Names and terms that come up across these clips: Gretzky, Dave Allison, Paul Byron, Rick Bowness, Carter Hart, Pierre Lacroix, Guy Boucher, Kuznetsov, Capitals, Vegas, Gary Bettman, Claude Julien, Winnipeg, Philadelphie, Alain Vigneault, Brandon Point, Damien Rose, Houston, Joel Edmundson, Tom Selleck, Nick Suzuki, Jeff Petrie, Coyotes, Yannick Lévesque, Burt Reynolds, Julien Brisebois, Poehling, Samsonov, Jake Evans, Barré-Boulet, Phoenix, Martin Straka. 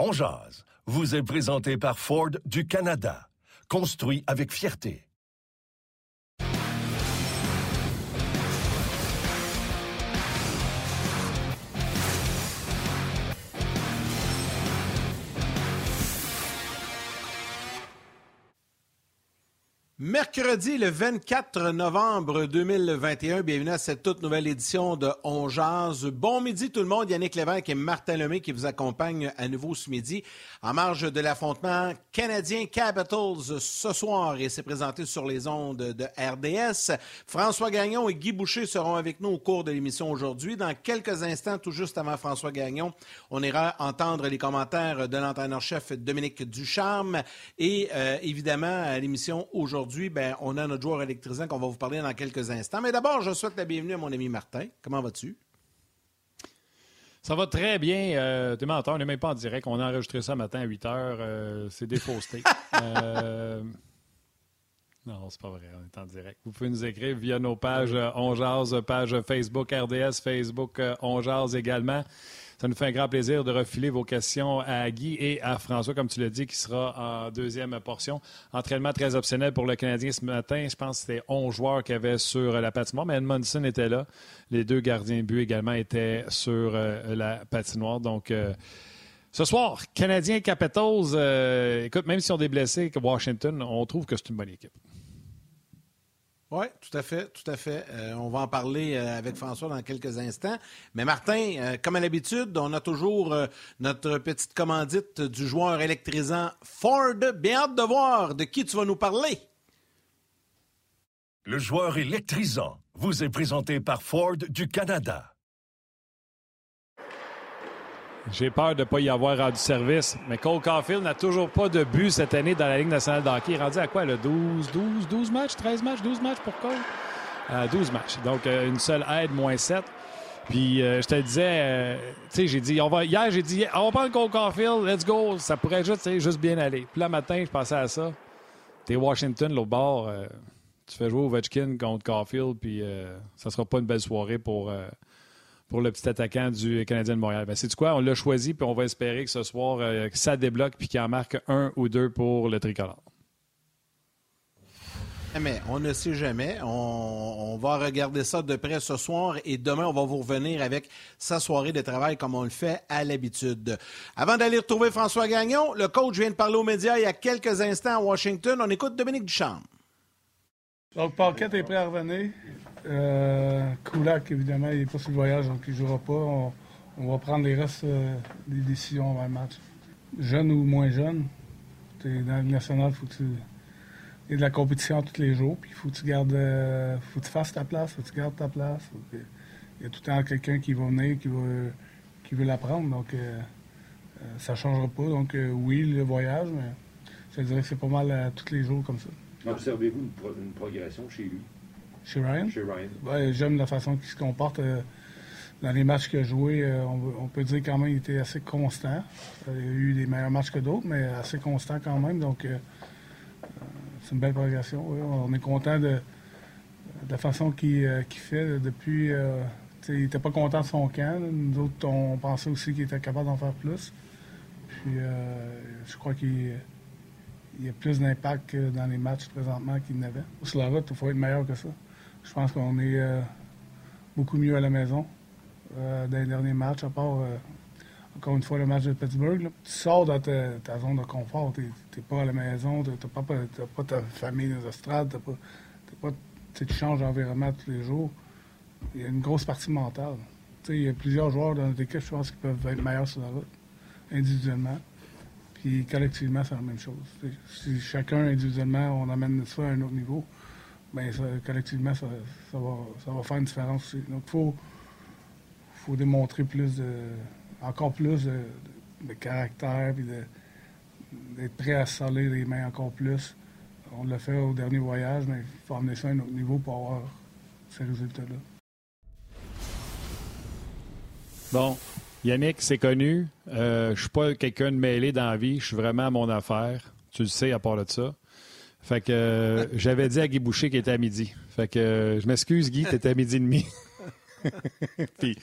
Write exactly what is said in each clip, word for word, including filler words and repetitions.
On jase vous est présenté par Ford du Canada. Construit avec fierté. Mercredi, le vingt-quatre novembre deux mille vingt et un, bienvenue à cette toute nouvelle édition de On jase. Bon midi tout le monde, Yannick Lévesque et Martin Lemay qui vous accompagnent à nouveau ce midi en marge de l'affrontement Canadien Capitals ce soir et c'est présenté sur les ondes de R D S. François Gagnon et Guy Boucher seront avec nous au cours de l'émission aujourd'hui. Dans quelques instants, tout juste avant François Gagnon, on ira entendre les commentaires de l'entraîneur-chef Dominique Ducharme et euh, évidemment à l'émission aujourd'hui. Aujourd'hui, ben, on a notre joueur électrisant qu'on va vous parler dans quelques instants. Mais d'abord, je souhaite la bienvenue à mon ami Martin. Comment vas-tu? Ça va très bien. Euh, t'es menteur, on n'est même pas en direct. On a enregistré ça matin à huit heures. Euh, c'est défausté. euh... Non, c'est pas vrai. On est en direct. Vous pouvez nous écrire via nos pages euh, On jase, page Facebook R D S, Facebook euh, On jase également. Ça nous fait un grand plaisir de refiler vos questions à Guy et à François, comme tu l'as dit, qui sera en deuxième portion. Entraînement très optionnel pour le Canadien ce matin. Je pense que c'était onze joueurs qu'il y avait sur la patinoire, mais Edmundson était là. Les deux gardiens de but également étaient sur euh, la patinoire. Donc, euh, ce soir, Canadien Capitals, euh, écoute, même si on est blessé Washington, on trouve que c'est une bonne équipe. Oui, tout à fait, tout à fait. Euh, on va en parler euh, avec François dans quelques instants. Mais Martin, euh, comme à l'habitude, on a toujours euh, notre petite commandite du joueur électrisant Ford. Bien hâte de voir de qui tu vas nous parler. Le joueur électrisant vous est présenté par Ford du Canada. J'ai peur de ne pas y avoir rendu service, mais Cole Caufield n'a toujours pas de but cette année dans la Ligue nationale de hockey. Il est rendu à quoi, le douze, douze, douze matchs, treize matchs, douze matchs pour Cole? Euh, douze matchs. Donc, euh, une seule aide, moins sept. Puis, euh, je te le disais, euh, tu sais, j'ai dit, on va, hier, j'ai dit, on va prendre Cole Caufield, let's go. Ça pourrait juste, juste bien aller. Puis, là, matin, je pensais à ça. T'es Washington, l'autre bord. Euh, tu fais jouer Ovechkin contre Caufield, puis euh, ça sera pas une belle soirée pour... Euh, pour le petit attaquant du Canadien de Montréal. Ben, sais-tu quoi? On l'a choisi, puis on va espérer que ce soir, euh, que ça débloque, puis qu'il en marque un ou deux pour le tricolore. Mais on ne sait jamais. On, on va regarder ça de près ce soir et demain, on va vous revenir avec sa soirée de travail comme on le fait à l'habitude. Avant d'aller retrouver François Gagnon, le coach vient de parler aux médias il y a quelques instants à Washington. On écoute Dominique Ducharme. Donc, Paquette est prêt à revenir. Euh, Kulak, évidemment, il n'est pas sur le voyage, donc il ne jouera pas. On, on va prendre les restes euh, des décisions avant le match. Jeune ou moins jeune, t'es dans le national, il faut que tu... Il y a de la compétition tous les jours, puis il faut que tu gardes... Euh, faut que tu fasses ta place, faut que tu gardes ta place. Que... Il y a tout le temps quelqu'un qui va venir, qui, va, qui veut la prendre, donc euh, euh, ça ne changera pas. Donc euh, oui, le voyage, mais je dirais que c'est pas mal euh, tous les jours comme ça. Observez-vous une, pro- une progression chez lui? Chez Ryan? Chez Ryan. Ouais, j'aime la façon qu'il se comporte. Euh, dans les matchs qu'il a joués, euh, on, on peut dire quand même qu'il était assez constant. Euh, il y a eu des meilleurs matchs que d'autres, mais assez constant quand même. Donc, euh, c'est une belle progression. Ouais. On est content de, de la façon qu'il, euh, qu'il fait depuis... Euh, il n'était pas content de son camp. Nous autres, on pensait aussi qu'il était capable d'en faire plus. Puis, euh, je crois qu'il... Il y a plus d'impact que dans les matchs présentement qu'il n'avait. Sur la route, il faut être meilleur que ça. Je pense qu'on est euh, beaucoup mieux à la maison euh, dans les derniers matchs, à part, euh, encore une fois, le match de Pittsburgh. Là. Tu sors de ta, ta zone de confort. Tu n'es pas à la maison, tu n'as pas, pas ta famille dans les estrades, t'as pas, t'as pas, tu changes d'environnement tous les jours. Il y a une grosse partie mentale. Il y a plusieurs joueurs dans notre équipe, je pense, qui peuvent être meilleurs sur la route, individuellement. Puis collectivement, c'est la même chose. Si chacun individuellement, on amène ça à un autre niveau, bien ça, collectivement, ça, ça, va, ça va faire une différence aussi. Donc, il faut, faut démontrer plus de, encore plus de, de caractère puis d'être prêt à se salir les mains encore plus. On l'a fait au dernier voyage, mais il faut amener ça à un autre niveau pour avoir ces résultats-là. Bon, Yannick, c'est connu. Euh, je ne suis pas quelqu'un de mêlé dans la vie. Je suis vraiment à mon affaire. Tu le sais, à part de ça. Fait que euh, j'avais dit à Guy Boucher qu'il était à midi. Fait que euh, je m'excuse, Guy, tu étais à midi et demi. Puis,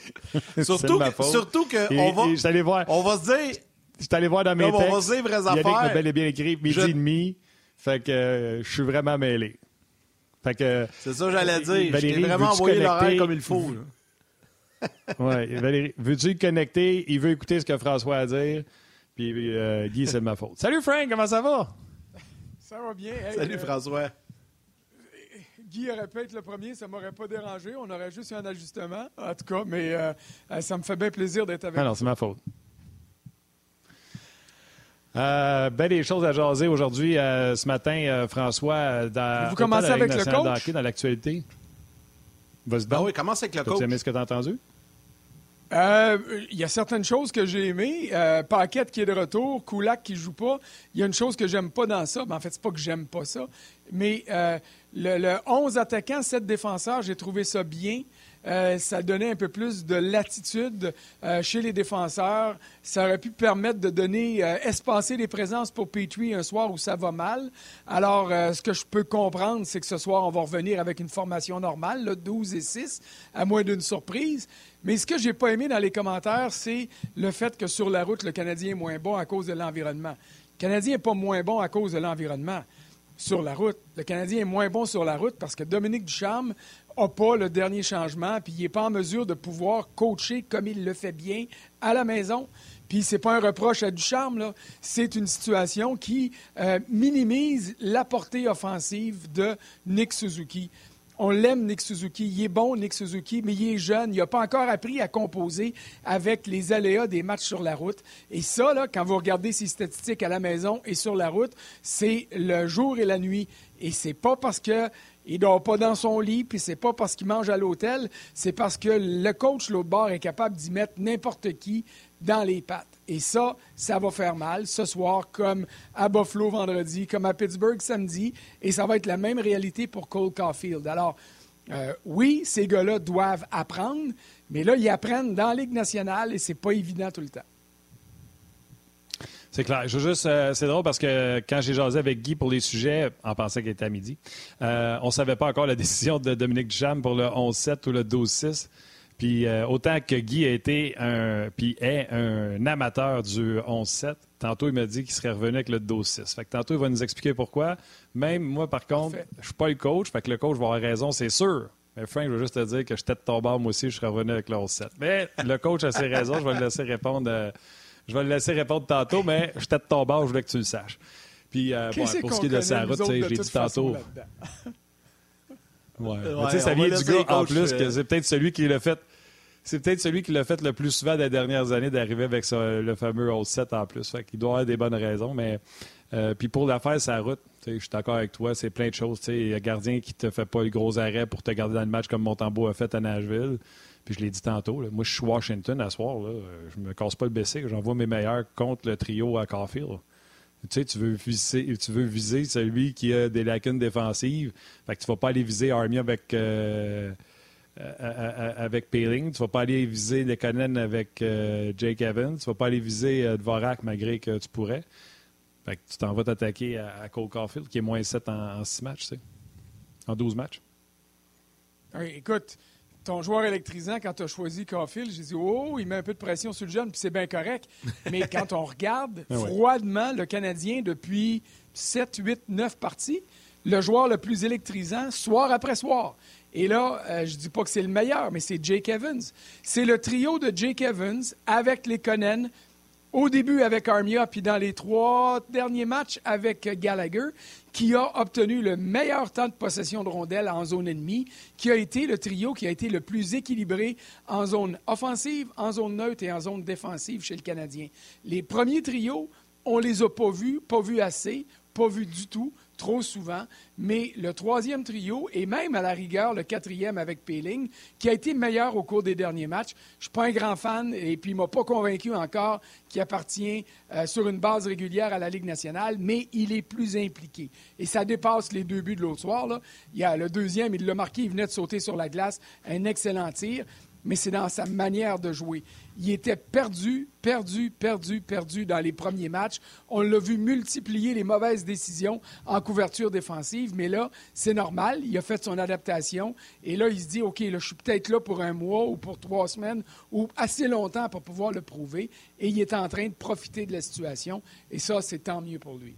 surtout que, surtout que et, on, va, et j'allais voir, on va se dire... Je suis allé voir dans mes non, textes. On va se dire vraies Yannick affaires. Yannick m'a bel et bien écrit midi je... et demi. Fait que euh, je suis vraiment mêlé. Fait que... C'est ça que j'allais dire. Valérie, je t'ai vraiment envoyé l'horaire comme il faut. Oui, Valérie, veux-tu le connecter? Il veut écouter ce que François a à dire. Puis euh, Guy, c'est de ma faute. Salut Frank, comment ça va? Ça va bien. Hey, salut euh, François. Guy aurait pu être le premier, ça ne m'aurait pas dérangé. On aurait juste eu un ajustement, en tout cas. Mais euh, ça me fait bien plaisir d'être avec vous. Ah non, c'est ma faute. Euh, ben des choses à jaser aujourd'hui, euh, ce matin, euh, François. Dans, vous commencez avec le coach? Dans l'actualité. Ah oui, commence avec le coach. Tu as aimé ce que tu as entendu? Il euh, y a certaines choses que j'ai aimées. Euh, Paquette qui est de retour, Koulak qui ne joue pas. Il y a une chose que j'aime pas dans ça. Ben, en fait, c'est pas que j'aime pas ça. Mais euh, le, le onze attaquants, sept défenseurs, j'ai trouvé ça bien. Euh, ça donnait un peu plus de latitude euh, chez les défenseurs. Ça aurait pu permettre de donner, euh, espacer les présences pour Petrie un soir où ça va mal. Alors, euh, ce que je peux comprendre, c'est que ce soir, on va revenir avec une formation normale, là, douze et six, à moins d'une surprise. Mais ce que j'ai pas aimé dans les commentaires, c'est le fait que sur la route, le Canadien est moins bon à cause de l'environnement. Le Canadien n'est pas moins bon à cause de l'environnement sur la route. Le Canadien est moins bon sur la route parce que Dominique Ducharme n'a pas le dernier changement, puis il n'est pas en mesure de pouvoir coacher comme il le fait bien à la maison. Puis c'est pas un reproche à Ducharme, là. C'est une situation qui euh, minimise la portée offensive de Nick Suzuki. On l'aime, Nick Suzuki. Il est bon, Nick Suzuki, mais il est jeune. Il n'a pas encore appris à composer avec les aléas des matchs sur la route. Et ça, là, quand vous regardez ses statistiques à la maison et sur la route, c'est le jour et la nuit. Et c'est pas parce que il dort pas dans son lit, puis c'est pas parce qu'il mange à l'hôtel, c'est parce que le coach, l'autre bord, est capable d'y mettre n'importe qui dans les pattes. Et ça, ça va faire mal ce soir, comme à Buffalo vendredi, comme à Pittsburgh samedi, et ça va être la même réalité pour Cole Caufield. Alors, euh, oui, ces gars-là doivent apprendre, mais là, ils apprennent dans la Ligue nationale, et c'est pas évident tout le temps. C'est clair. Je veux juste, euh, c'est drôle parce que quand j'ai jasé avec Guy pour les sujets, on pensait qu'il était à midi, euh, on ne savait pas encore la décision de Dominique Ducharme pour le onze sept ou le douze six. Puis euh, autant que Guy a été un, puis est un amateur du onze sept, tantôt il m'a dit qu'il serait revenu avec le douze six. Fait que tantôt il va nous expliquer pourquoi. Même moi, par contre, je ne suis pas le coach, fait que le coach va avoir raison, c'est sûr. Mais Frank, je veux juste te dire que j'étais de ton bord, moi aussi, je serais revenu avec le onze sept. Mais le coach a ses raisons, je vais le laisser répondre... Euh, Je vais le laisser répondre tantôt, mais j'étais de ton bord, je voulais que tu le saches. Puis euh, bon, pour ce qui est de sa route, je l'ai dit tantôt. Ouais. Ouais, mais ça vient du gars en plus que c'est peut-être celui qui l'a fait. C'est peut-être celui qui l'a fait le plus souvent des dernières années d'arriver avec ce, le fameux onze sept en plus. Fait qu'il doit avoir des bonnes raisons, mais euh, puis pour la faire sa route, je suis d'accord avec toi, c'est plein de choses. Il y a un gardien qui te fait pas le gros arrêt pour te garder dans le match comme Montembeault a fait à Nashville. Puis je l'ai dit tantôt, là, moi, je suis Washington à ce soir. Là, je me casse pas le B C. J'envoie mes meilleurs contre le trio à Caufield. Tu sais, tu veux viser, tu veux viser celui qui a des lacunes défensives. Fait que tu vas pas aller viser Armia avec, euh, avec Poehling. Tu vas pas aller viser Lekonen avec euh, Jake Evans. Tu vas pas aller viser euh, Dvorak malgré que tu pourrais. Fait que tu t'en vas t'attaquer à, à Cole Caufield, qui est moins sept en, en six matchs, tu sais. En douze matchs. Oui, écoute... Ton joueur électrisant, quand tu as choisi Caufield, j'ai dit « Oh, il met un peu de pression sur le jeune, puis c'est bien correct. » Mais quand on regarde froidement le Canadien depuis sept, huit, neuf parties, le joueur le plus électrisant, soir après soir. Et là, euh, je dis pas que c'est le meilleur, mais c'est Jake Evans. C'est le trio de Jake Evans avec Lekonen, au début avec Armia, puis dans les trois derniers matchs avec Gallagher, qui a obtenu le meilleur temps de possession de rondelle en zone ennemie, qui a été le trio qui a été le plus équilibré en zone offensive, en zone neutre et en zone défensive chez le Canadien. Les premiers trios, on les a pas vus, pas vus assez, pas vus du tout. trop souvent, mais le troisième trio et même à la rigueur le quatrième avec Poehling, qui a été meilleur au cours des derniers matchs. Je ne suis pas un grand fan et puis il ne m'a pas convaincu encore qu'il appartient euh, sur une base régulière à la Ligue nationale, mais il est plus impliqué. Et ça dépasse les deux buts de l'autre soir, là. Il y a le deuxième, il l'a marqué, il venait de sauter sur la glace, un excellent tir, mais c'est dans sa manière de jouer. Il était perdu, perdu, perdu, perdu dans les premiers matchs. On l'a vu multiplier les mauvaises décisions en couverture défensive, mais là, c'est normal. Il a fait son adaptation et là, il se dit, OK, là, je suis peut-être là pour un mois ou pour trois semaines ou assez longtemps pour pouvoir le prouver. Et il est en train de profiter de la situation et ça, c'est tant mieux pour lui.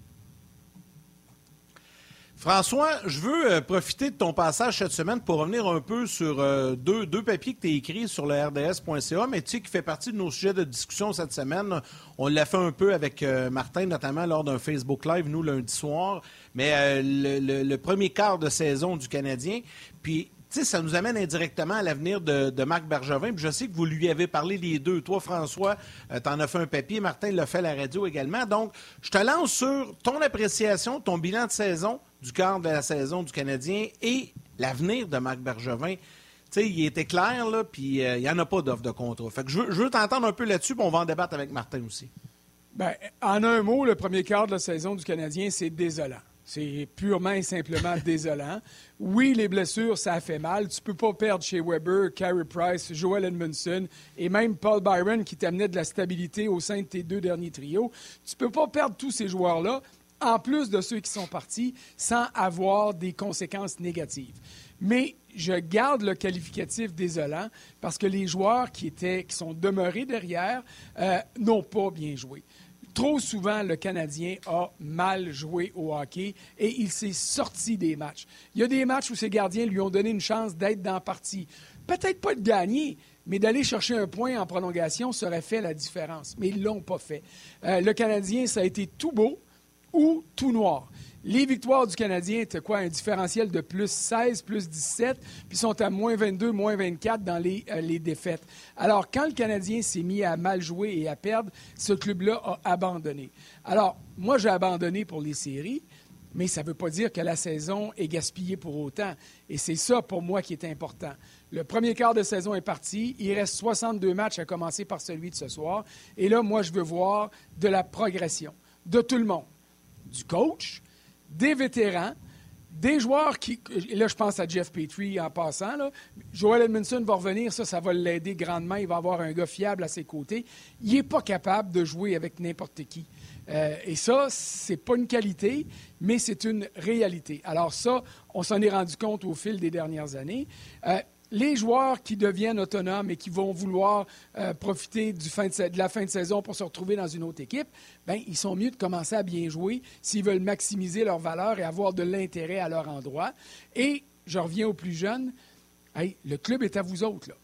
François, je veux profiter de ton passage cette semaine pour revenir un peu sur euh, deux, deux papiers que tu as écrits sur le R D S point C A, mais tu sais, qui fait partie de nos sujets de discussion cette semaine. On l'a fait un peu avec euh, Martin, notamment lors d'un Facebook Live, nous, lundi soir, mais euh, le, le, le premier quart de saison du Canadien. Puis, tu sais, ça nous amène indirectement à l'avenir de, de Marc Bergevin. Puis je sais que vous lui avez parlé les deux. Toi, François, euh, t'en as fait un papier. Martin l'a fait à la radio également. Donc, je te lance sur ton appréciation, ton bilan de saison du quart de la saison du Canadien et l'avenir de Marc Bergevin. Tu sais, il était clair, là, puis euh, il n'y en a pas d'offre de contrat. Fait que je veux, je veux t'entendre un peu là-dessus, puis on va en débattre avec Martin aussi. Bien, en un mot, le premier quart de la saison du Canadien, c'est désolant. C'est purement et simplement désolant. Oui, les blessures, ça a fait mal. Tu ne peux pas perdre chez Weber, Carey Price, Joel Edmundson et même Paul Byron qui t'amenait de la stabilité au sein de tes deux derniers trios. Tu ne peux pas perdre tous ces joueurs-là, en plus de ceux qui sont partis, sans avoir des conséquences négatives. Mais je garde le qualificatif désolant parce que les joueurs qui étaient, qui sont demeurés derrière euh, n'ont pas bien joué. Trop souvent, le Canadien a mal joué au hockey et il s'est sorti des matchs. Il y a des matchs où ses gardiens lui ont donné une chance d'être dans la partie. Peut-être pas de gagner, mais d'aller chercher un point en prolongation serait fait la différence. Mais ils ne l'ont pas fait. Euh, le Canadien, ça a été tout beau ou tout noir. Les victoires du Canadien étaient quoi? Un différentiel de plus seize, plus dix-sept, puis sont à moins vingt-deux, moins vingt-quatre dans les, euh, les défaites. Alors, quand le Canadien s'est mis à mal jouer et à perdre, ce club-là a abandonné. Alors, moi, j'ai abandonné pour les séries, mais ça ne veut pas dire que la saison est gaspillée pour autant. Et c'est ça, pour moi, qui est important. Le premier quart de saison est parti. Il reste soixante-deux matchs à commencer par celui de ce soir. Et là, moi, je veux voir de la progression de tout le monde. Du coach, des vétérans, des joueurs qui... Là, je pense à Jeff Petrie en passant. Là. Joel Edmundson va revenir, ça, ça va l'aider grandement. Il va avoir un gars fiable à ses côtés. Il n'est pas capable de jouer avec n'importe qui. Euh, et ça, c'est pas une qualité, mais c'est une réalité. Alors ça, on s'en est rendu compte au fil des dernières années. Euh, Les joueurs qui deviennent autonomes et qui vont vouloir euh, profiter du fin de, sa- de la fin de saison pour se retrouver dans une autre équipe, bien, ils sont mieux de commencer à bien jouer s'ils veulent maximiser leur valeur et avoir de l'intérêt à leur endroit. Et je reviens aux plus jeunes. Hey, le club est à vous autres, là.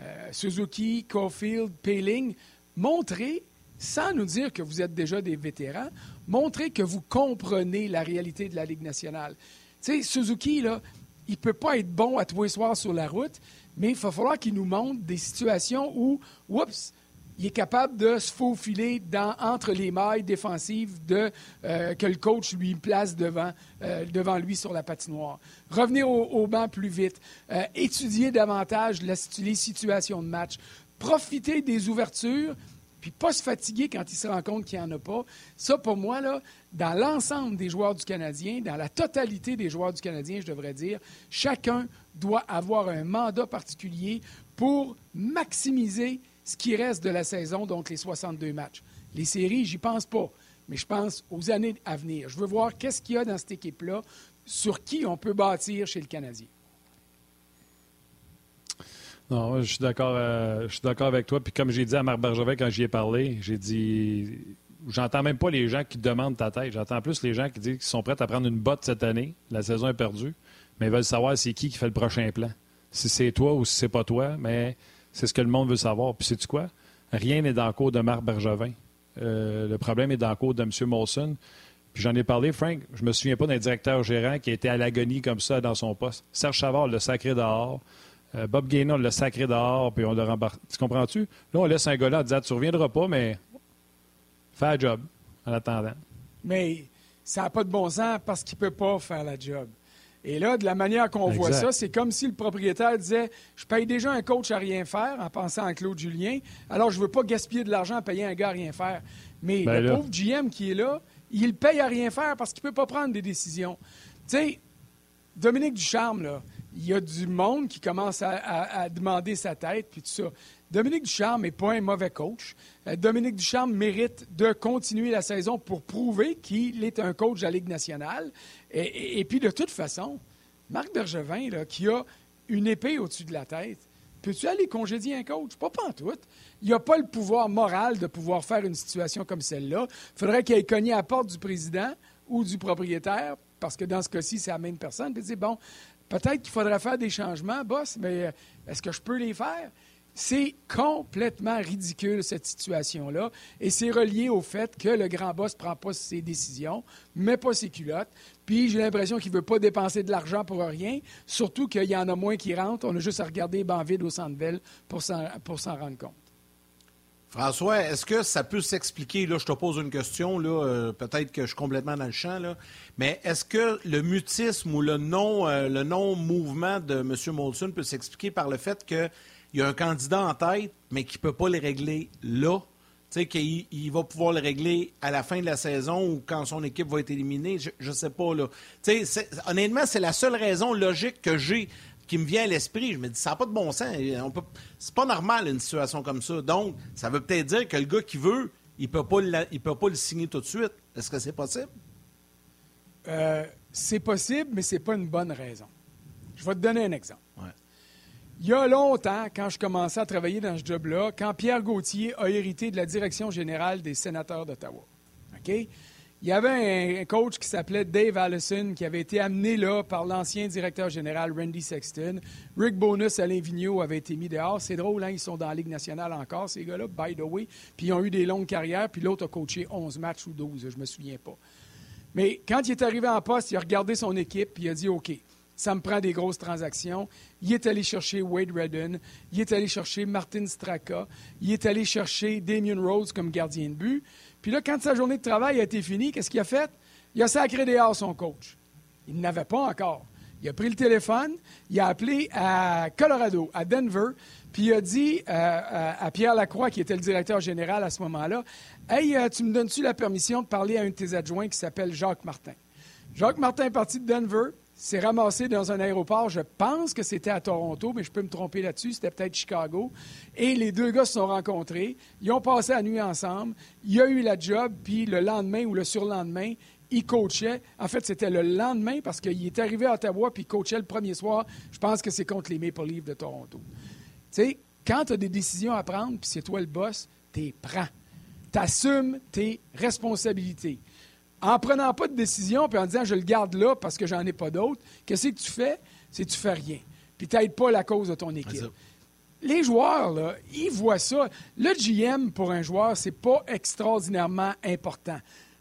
Euh, Suzuki, Caufield, Poehling, montrez, sans nous dire que vous êtes déjà des vétérans, montrez que vous comprenez la réalité de la Ligue nationale. Tu sais, Suzuki, là, il ne peut pas être bon à tous les soirs sur la route, mais il va falloir qu'il nous montre des situations où, oups, il est capable de se faufiler dans, entre les mailles défensives de, euh, que le coach lui place devant, euh, devant lui sur la patinoire. Revenir au, au banc plus vite, euh, étudier davantage la, les situations de match, profiter des ouvertures, puis pas se fatiguer quand il se rend compte qu'il n'y en a pas. Ça, pour moi, là, dans l'ensemble des joueurs du Canadien, dans la totalité des joueurs du Canadien, je devrais dire, chacun doit avoir un mandat particulier pour maximiser ce qui reste de la saison, donc les soixante-deux matchs. Les séries, j'y pense pas, mais je pense aux années à venir. Je veux voir qu'est-ce qu'il y a dans cette équipe-là, sur qui on peut bâtir chez le Canadien. Non, je suis d'accord, euh, je suis d'accord avec toi. Puis comme j'ai dit à Marc Bergevin quand j'y ai parlé, j'ai dit, j'entends même pas les gens qui demandent ta tête. J'entends plus les gens qui disent qu'ils sont prêts à prendre une botte cette année. La saison est perdue, mais ils veulent savoir c'est qui qui fait le prochain plan. Si c'est toi ou si c'est pas toi, mais c'est ce que le monde veut savoir. Puis sais-tu quoi? Rien n'est dans le cours de Marc Bergevin. Euh, le problème est dans le cours de M. Molson. Puis j'en ai parlé, Frank, je me souviens pas d'un directeur gérant qui était à l'agonie comme ça dans son poste. Serge Savard, le sacré dehors. Bob Gainey, on l'a sacré dehors, puis on l'a rembarqué. Tu comprends-tu? Là, on laisse un gars-là en disant, tu reviendras pas, mais fais un job en attendant. Mais ça n'a pas de bon sens parce qu'il ne peut pas faire la job. Et là, de la manière qu'on exact. Voit ça, c'est comme si le propriétaire disait « Je paye déjà un coach à rien faire, en pensant à Claude Julien, alors je ne veux pas gaspiller de l'argent à payer un gars à rien faire. » Mais ben le là. pauvre G M qui est là, il paye à rien faire parce qu'il ne peut pas prendre des décisions. Tu sais, Dominique Ducharme, là, il y a du monde qui commence à, à, à demander sa tête, puis tout ça. Dominique Ducharme n'est pas un mauvais coach. Dominique Ducharme mérite de continuer la saison pour prouver qu'il est un coach de la Ligue nationale. Et, et, et puis, de toute façon, Marc Bergevin, là, qui a une épée au-dessus de la tête, peux-tu aller congédier un coach? Pas pantoute. Il n'a pas le pouvoir moral de pouvoir faire une situation comme celle-là. Il faudrait qu'il aille cogner à la porte du président ou du propriétaire, parce que dans ce cas-ci, c'est la même personne, puis dire, bon, peut-être qu'il faudrait faire des changements, boss, mais est-ce que je peux les faire? C'est complètement ridicule, cette situation-là, et c'est relié au fait que le grand boss ne prend pas ses décisions, ne met pas ses culottes, puis j'ai l'impression qu'il ne veut pas dépenser de l'argent pour rien, surtout qu'il y en a moins qui rentrent. On a juste à regarder les bancs vides au Centre Bell pour s'en, pour s'en rendre compte. François, est-ce que ça peut s'expliquer, là, je te pose une question, là, euh, peut-être que je suis complètement dans le champ, là, mais est-ce que le mutisme ou le non, euh, le non-mouvement de M. Molson peut s'expliquer par le fait que il y a un candidat en tête, mais qui ne peut pas le régler là. Tu sais, qu'il il va pouvoir le régler à la fin de la saison ou quand son équipe va être éliminée. Je ne sais pas, là. Tu sais, honnêtement, c'est la seule raison logique que j'ai, qui me vient à l'esprit. Je me dis, ça n'a pas de bon sens. On peut... C'est pas normal, une situation comme ça. Donc, ça veut peut-être dire que le gars qui veut, il ne peut pas le, il peut pas le signer tout de suite. Est-ce que c'est possible? Euh, c'est possible, mais ce n'est pas une bonne raison. Je vais te donner un exemple. Ouais. Il y a longtemps, quand je commençais à travailler dans ce job-là, quand Pierre Gauthier a hérité de la direction générale des Sénateurs d'Ottawa, okay? Il y avait un coach qui s'appelait Dave Allison qui avait été amené là par l'ancien directeur général Randy Sexton. Rick Bowness, Alain Vigneault avaient été mis dehors. C'est drôle, hein? Ils sont dans la Ligue nationale encore, ces gars-là, by the way. Puis ils ont eu des longues carrières, puis l'autre a coaché onze matchs ou douze, je me souviens pas. Mais quand il est arrivé en poste, il a regardé son équipe, puis il a dit « OK ». Ça me prend des grosses transactions. Il est allé chercher Wade Redden. Il est allé chercher Martin Straka. Il est allé chercher Damien Rose comme gardien de but. Puis là, quand sa journée de travail a été finie, qu'est-ce qu'il a fait? Il a sacré dehors son coach. Il n'avait pas encore. Il a pris le téléphone. Il a appelé à Colorado, à Denver. Puis il a dit à, à, à Pierre Lacroix, qui était le directeur général à ce moment-là, « Hey, tu me donnes-tu la permission de parler à un de tes adjoints qui s'appelle Jacques Martin? » Jacques Martin est parti de Denver. C'est ramassé dans un aéroport, je pense que c'était à Toronto, mais je peux me tromper là-dessus, c'était peut-être Chicago. Et les deux gars se sont rencontrés, ils ont passé la nuit ensemble, il y a eu la job, puis le lendemain ou le surlendemain, il coachait. En fait, c'était le lendemain parce qu'il est arrivé à Ottawa, puis il coachait le premier soir. Je pense que c'est contre les Maple Leafs de Toronto. Tu sais, quand tu as des décisions à prendre, puis c'est toi le boss, t'es prends. T'assumes tes responsabilités. En prenant pas de décision puis en disant « je le garde là parce que j'en ai pas d'autre », qu'est-ce que tu fais? C'est que tu fais rien. Puis tu n'aides pas la cause de ton équipe. Vas-y. Les joueurs, là, ils voient ça. Le G M, pour un joueur, c'est pas extraordinairement important,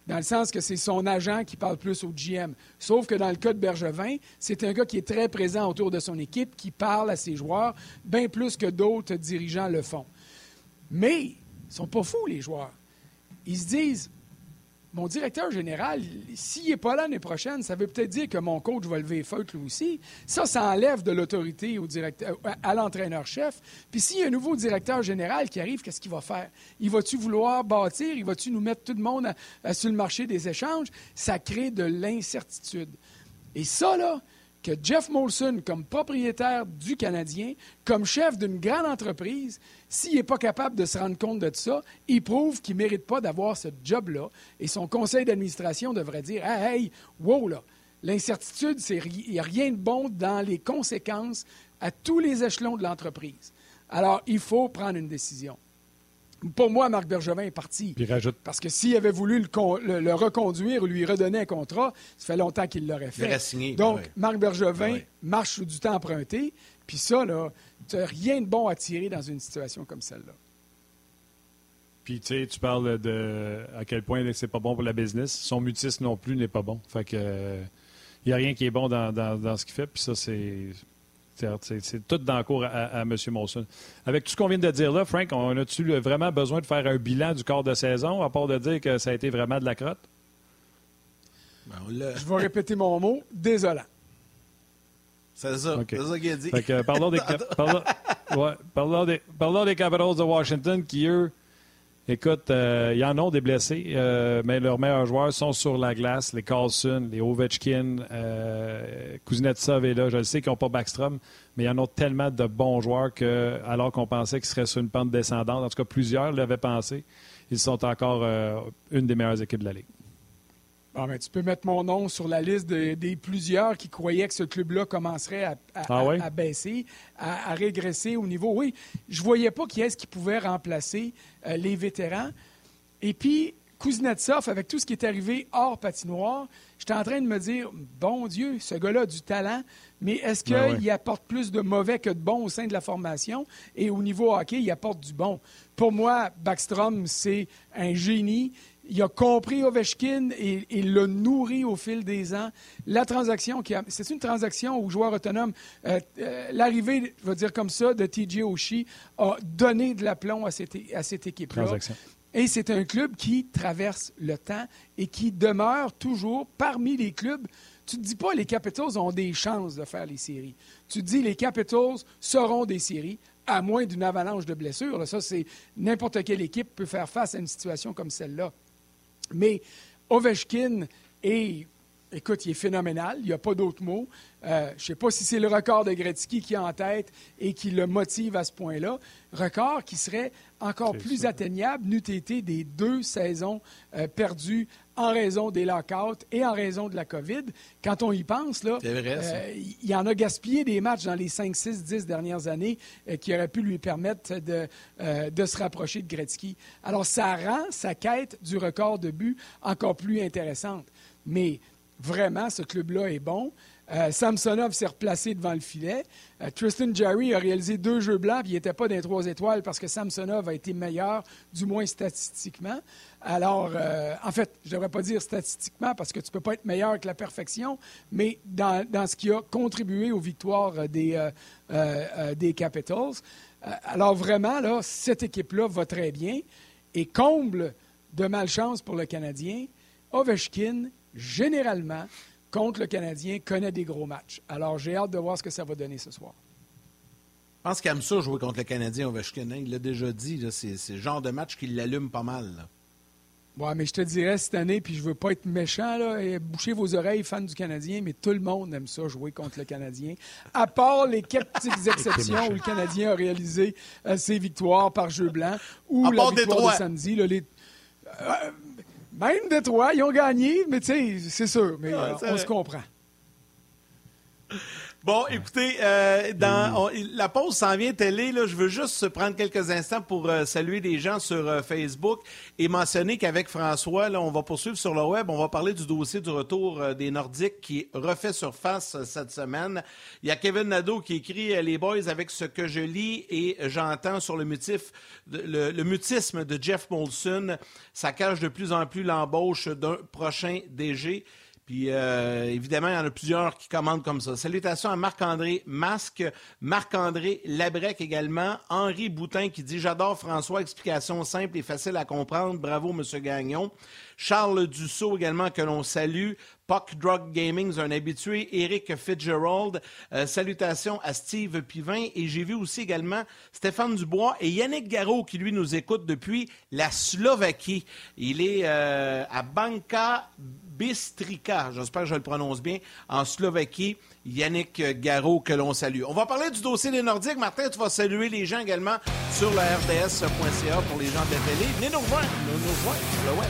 dans le sens que c'est son agent qui parle plus au G M. Sauf que dans le cas de Bergevin, c'est un gars qui est très présent autour de son équipe, qui parle à ses joueurs, bien plus que d'autres dirigeants le font. Mais ils sont pas fous, les joueurs. Ils se disent... Mon directeur général, s'il n'est pas là l'année prochaine, ça veut peut-être dire que mon coach va lever les feutres lui aussi. Ça, ça enlève de l'autorité au directeur, à l'entraîneur-chef. Puis s'il y a un nouveau directeur général qui arrive, qu'est-ce qu'il va faire? Il va-tu vouloir bâtir? Il va-tu nous mettre tout le monde à, à, sur le marché des échanges? Ça crée de l'incertitude. Et ça, là, que Geoff Molson, comme propriétaire du Canadien, comme chef d'une grande entreprise, s'il n'est pas capable de se rendre compte de tout ça, il prouve qu'il ne mérite pas d'avoir ce job-là. Et son conseil d'administration devrait dire « Hey, hey, wow, là, l'incertitude, il n'y a rien de bon dans les conséquences à tous les échelons de l'entreprise. Alors, il faut prendre une décision. » Pour moi, Marc Bergevin est parti. Puis rajoute... Parce que s'il avait voulu le, con... le, le reconduire ou lui redonner un contrat, ça fait longtemps qu'il l'aurait fait. Il signé, donc, ouais. Marc Bergevin ouais. marche sous du temps emprunté. Puis ça, là, tu n'as rien de bon à tirer dans une situation comme celle-là. Puis, tu sais, tu parles de à quel point c'est pas bon pour la business. Son mutisme non plus n'est pas bon. Fait que, il euh, n'y a rien qui est bon dans, dans, dans ce qu'il fait. Puis ça, c'est... C'est, c'est tout dans le cours à, à, à M. Molson. Avec tout ce qu'on vient de dire là, Frank, on a-tu vraiment besoin de faire un bilan du quart de saison, à part de dire que ça a été vraiment de la crotte? Ben, le... Je vais répéter mon mot. Désolant. C'est ça. Okay. C'est ça qu'il a dit. Fait que, parlons, des cap... parlons... Ouais, parlons, des... parlons des Capitals de Washington qui, eux, écoute, euh, ils en ont des blessés, euh, mais leurs meilleurs joueurs sont sur la glace. Les Carlson, les Ovechkin, euh, Kuznetsov est là. Je le sais qu'ils n'ont pas Backstrom, mais ils en ont tellement de bons joueurs que, alors qu'on pensait qu'ils seraient sur une pente descendante, en tout cas plusieurs l'avaient pensé, ils sont encore euh, une des meilleures équipes de la Ligue. Bon, ben, tu peux mettre mon nom sur la liste des, des plusieurs qui croyaient que ce club-là commencerait à, à, ah ouais? à, à baisser, à, à régresser au niveau... Oui, je ne voyais pas qui est-ce qui pouvait remplacer euh, les vétérans. Et puis, Kuznetsov, avec tout ce qui est arrivé hors patinoire, j'étais en train de me dire, bon Dieu, ce gars-là a du talent, mais est-ce qu'il ben ouais. apporte plus de mauvais que de bon au sein de la formation? Et au niveau hockey, il apporte du bon. Pour moi, Backstrom, c'est un génie. Il a compris Ovechkin et, et l'a nourri au fil des ans. La transaction, qui a, c'est une transaction aux joueurs autonomes. Euh, euh, l'arrivée, je vais dire comme ça, de T J Oshie a donné de l'aplomb à cette, à cette équipe-là. Transaction. Et c'est un club qui traverse le temps et qui demeure toujours parmi les clubs. Tu ne te dis pas les Capitals ont des chances de faire les séries. Tu te dis les Capitals seront des séries. À moins d'une avalanche de blessures. Là, ça, c'est n'importe quelle équipe peut faire face à une situation comme celle-là. Mais Ovechkin est, écoute, il est phénoménal, il n'y a pas d'autre mot. Euh, je ne sais pas si c'est le record de Gretzky qui est en tête et qui le motive à ce point-là. Record qui serait encore c'est plus ça. Atteignable, n'eût été des deux saisons euh, perdues en raison des lockouts et en raison de la COVID. Quand on y pense, là, c'est vrai, euh, il en a gaspillé des matchs dans les cinq, six, dix dernières années euh, qui auraient pu lui permettre de, euh, de se rapprocher de Gretzky. Alors, ça rend sa quête du record de but encore plus intéressante. Mais vraiment, ce club-là est bon. Euh, Samsonov s'est replacé devant le filet. Euh, Tristan Jarry a réalisé deux jeux blancs, puis il n'était pas dans les trois étoiles parce que Samsonov a été meilleur, du moins statistiquement. Alors, euh, en fait, je ne devrais pas dire statistiquement parce que tu ne peux pas être meilleur que la perfection, mais dans, dans ce qui a contribué aux victoires des, euh, euh, euh, des Capitals. Euh, alors vraiment, là, cette équipe-là va très bien. Et comble de malchance pour le Canadien, Ovechkin, généralement, contre le Canadien, connaît des gros matchs. Alors, j'ai hâte de voir ce que ça va donner ce soir. Je pense qu'il aime ça jouer contre le Canadien, Ovechkin. Il l'a déjà dit, là, c'est, c'est le genre de match qui l'allume pas mal. Oui, mais je te dirais, cette année, puis je veux pas être méchant, là, et bouchez vos oreilles, fans du Canadien, mais tout le monde aime ça, jouer contre le Canadien, à part les quelques petites exceptions où le Canadien a réalisé euh, ses victoires par jeu blanc, ou à la victoire Détroit. De samedi. Là, les... euh, Même Détroit, ils ont gagné, mais tu sais, c'est sûr, mais ouais, c'est on se comprend. Bon, écoutez, euh, dans, on, la pause s'en vient télé. Là, je veux juste prendre quelques instants pour euh, saluer les gens sur euh, Facebook et mentionner qu'avec François, là, on va poursuivre sur le web. On va parler du dossier du retour euh, des Nordiques qui refait surface euh, cette semaine. Il y a Kevin Nadeau qui écrit euh, « Les boys, avec ce que je lis et j'entends sur le, mutif, de, le, le mutisme de Geoff Molson, ça cache de plus en plus l'embauche d'un prochain D G ». Puis, euh, évidemment, il y en a plusieurs qui commandent comme ça. Salutations à Marc-André Masque, Marc-André Labrec également, Henri Boutin qui dit « J'adore François, explication simple et facile à comprendre. Bravo, M. Gagnon. » Charles Dussault également, que l'on salue. Puck Drug Gaming, un habitué. Eric Fitzgerald. Euh, salutations à Steve Pivin. Et j'ai vu aussi également Stéphane Dubois et Yannick Garreau qui, lui, nous écoute depuis la Slovaquie. Il est euh, à Banka Bystrica. J'espère que je le prononce bien. En Slovaquie, Yannick Garreau, que l'on salue. On va parler du dossier des Nordiques. Martin, tu vas saluer les gens également sur le R D S point C A pour les gens de la télé. Venez nous rejoindre. Venez nous rejoindre sur le web.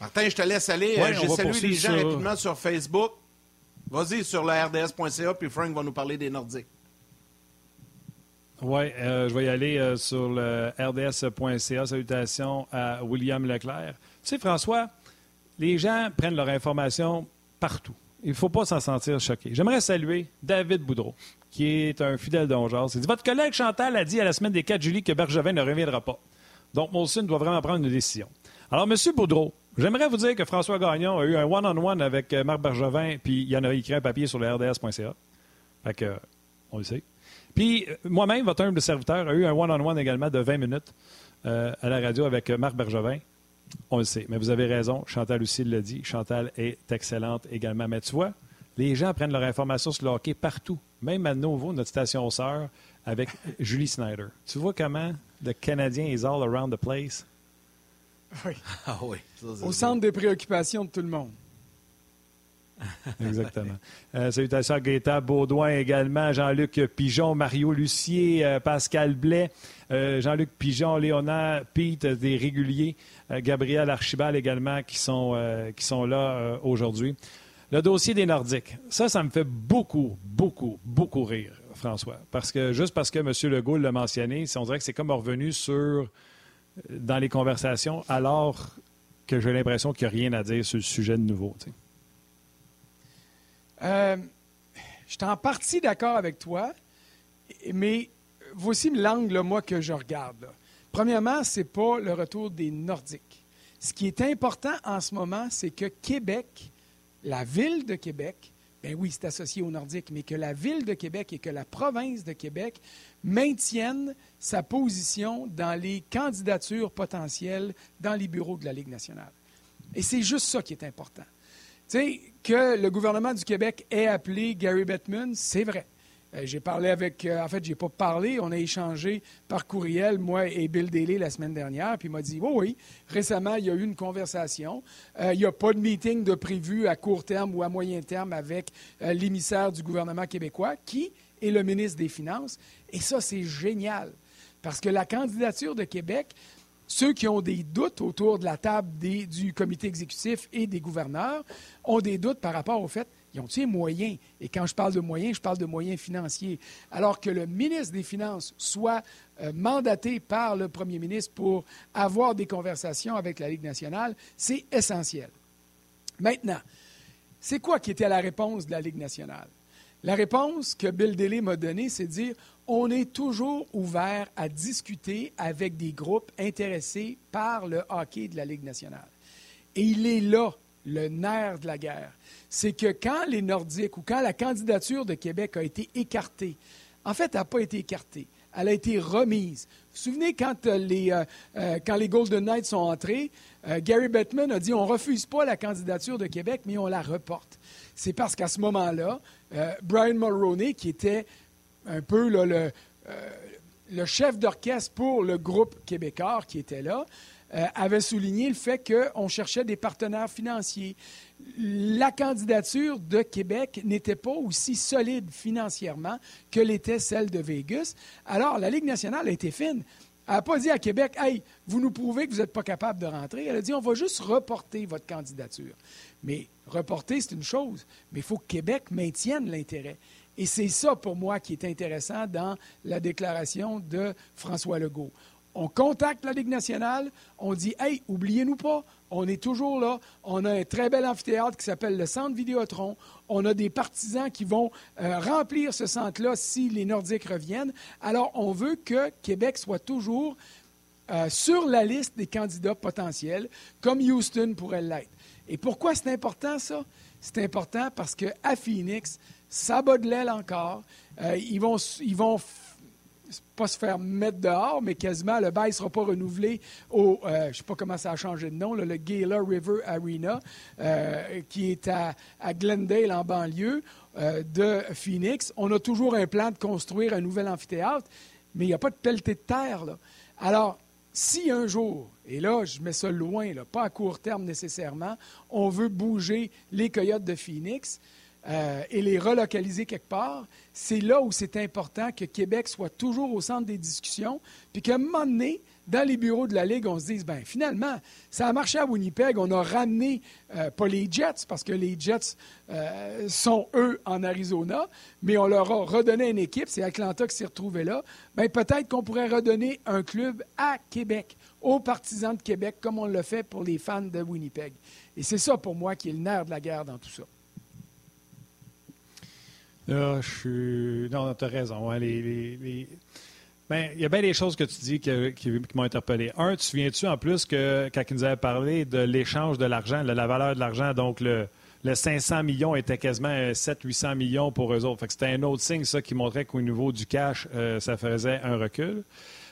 Martin, je te laisse aller. Ouais, j'ai salué les gens ça. Rapidement sur Facebook. Vas-y sur le R D S point C A, puis Frank va nous parler des Nordiques. Oui, euh, je vais y aller euh, sur le R D S point C A. Salutations à William Leclerc. Tu sais, François, les gens prennent leur information partout. Il ne faut pas s'en sentir choqué. J'aimerais saluer David Boudreau, qui est un fidèle d'Ongears. Il dit « Votre collègue Chantal a dit à la semaine des quatre juillet que Bergevin ne reviendra pas. Donc, Molson doit vraiment prendre une décision. » Alors, M. Boudreau, j'aimerais vous dire que François Gagnon a eu un one-on-one avec Marc Bergevin, puis il en a écrit un papier sur le R D S point C A. Fait que, on le sait. Puis, moi-même, votre humble serviteur a eu un one-on-one également de vingt minutes euh, à la radio avec Marc Bergevin. On le sait, mais vous avez raison. Chantal aussi l'a dit. Chantal est excellente également. Mais tu vois, les gens prennent leur information sur le hockey partout, même à Novo, notre station sœur, avec Julie Snyder. Tu vois comment le Canadien is all around the place? Oui. Ah oui. Ça, Au bien. centre des préoccupations de tout le monde. Exactement. Euh, salutations à Gaëtan Beaudoin également, Jean-Luc Pigeon, Mario Lucier, euh, Pascal Blais, euh, Jean-Luc Pigeon, Léonard, Pete, euh, des réguliers, euh, Gabriel Archibald également qui sont, euh, qui sont là euh, aujourd'hui. Le dossier des Nordiques, ça, ça me fait beaucoup, beaucoup, beaucoup rire, François, parce que juste parce que M. Legault l'a mentionné, on dirait que c'est comme revenu sur... dans les conversations, alors que j'ai l'impression qu'il n'y a rien à dire sur le sujet de nouveau. Euh, je suis en partie d'accord avec toi, mais voici l'angle, moi, que je regarde. Là. Premièrement, ce n'est pas le retour des Nordiques. Ce qui est important en ce moment, c'est que Québec, la ville de Québec, bien oui, c'est associé aux Nordiques, mais que la ville de Québec et que la province de Québec maintiennent sa position dans les candidatures potentielles dans les bureaux de la Ligue nationale. Et c'est juste ça qui est important. Tu sais, que le gouvernement du Québec ait appelé Gary Bettman, c'est vrai. Euh, j'ai parlé avec... Euh, en fait, j'ai pas parlé. On a échangé par courriel, moi et Bill Daly, la semaine dernière. Puis il m'a dit, oui, oui, récemment, il y a eu une conversation. Euh, il n'y a pas de meeting de prévu à court terme ou à moyen terme avec euh, l'émissaire du gouvernement québécois, qui est le ministre des Finances. Et ça, c'est génial. Parce que la candidature de Québec, ceux qui ont des doutes autour de la table des, du comité exécutif et des gouverneurs ont des doutes par rapport au fait qu'ils ont-ils moyens. Et quand je parle de moyens, je parle de moyens financiers. Alors que le ministre des Finances soit euh, mandaté par le premier ministre pour avoir des conversations avec la Ligue nationale, c'est essentiel. Maintenant, c'est quoi qui était la réponse de la Ligue nationale? La réponse que Bill Daly m'a donnée, c'est de dire on est toujours ouvert à discuter avec des groupes intéressés par le hockey de la Ligue nationale. Et il est là, le nerf de la guerre. C'est que quand les Nordiques ou quand la candidature de Québec a été écartée, en fait, elle n'a pas été écartée, elle a été remise. Vous vous souvenez, quand les, euh, euh, quand les Golden Knights sont entrés, euh, Gary Bettman a dit on ne refuse pas la candidature de Québec, mais on la reporte. C'est parce qu'à ce moment-là, euh, Brian Mulroney, qui était un peu là, le, euh, le chef d'orchestre pour le groupe québécois qui était là, euh, avait souligné le fait qu'on cherchait des partenaires financiers. La candidature de Québec n'était pas aussi solide financièrement que l'était celle de Vegas. Alors, la Ligue nationale a été fine. Elle n'a pas dit à Québec, « Hey, vous nous prouvez que vous n'êtes pas capable de rentrer. » Elle a dit, « On va juste reporter votre candidature. » Mais reporter, c'est une chose, mais il faut que Québec maintienne l'intérêt. Et c'est ça, pour moi, qui est intéressant dans la déclaration de François Legault. On contacte la Ligue nationale, on dit « Hey, oubliez-nous pas, on est toujours là, on a un très bel amphithéâtre qui s'appelle le Centre Vidéotron, on a des partisans qui vont euh, remplir ce centre-là si les Nordiques reviennent. Alors, on veut que Québec soit toujours euh, sur la liste des candidats potentiels, comme Houston pourrait l'être. Et pourquoi c'est important, ça? C'est important parce qu'à Phoenix, ça bat de l'aile encore. Euh, ils vont, ils vont f- pas se faire mettre dehors, mais quasiment le bail ne sera pas renouvelé au, euh, je ne sais pas comment ça a changé de nom, là, le Gila River Arena, euh, qui est à, à Glendale, en banlieue euh, de Phoenix. On a toujours un plan de construire un nouvel amphithéâtre, mais il n'y a pas de pelletée de terre, là. Alors, si un jour, et là, je mets ça loin, là, pas à court terme nécessairement, on veut bouger les Coyotes de Phoenix euh, et les relocaliser quelque part, c'est là où c'est important que Québec soit toujours au centre des discussions, puis qu'à un moment donné, dans les bureaux de la Ligue, on se dise, bien, finalement, ça a marché à Winnipeg. On a ramené, euh, pas les Jets, parce que les Jets euh, sont, eux, en Arizona, mais on leur a redonné une équipe. C'est Atlanta qui s'est retrouvée là. Bien, peut-être qu'on pourrait redonner un club à Québec, aux partisans de Québec, comme on le fait pour les fans de Winnipeg. Et c'est ça, pour moi, qui est le nerf de la guerre dans tout ça. Là, je suis... Non, tu as raison. Hein, les... les, les... Bien, il y a bien des choses que tu dis que, qui, qui m'ont interpellé. Un, tu te souviens-tu en plus que quand il nous avait parlé de l'échange de l'argent, de la valeur de l'argent, donc le, le cinq cents millions était quasiment sept cents à huit cents millions pour eux autres. Fait que c'était un autre signe, ça, qui montrait qu'au niveau du cash, euh, ça faisait un recul.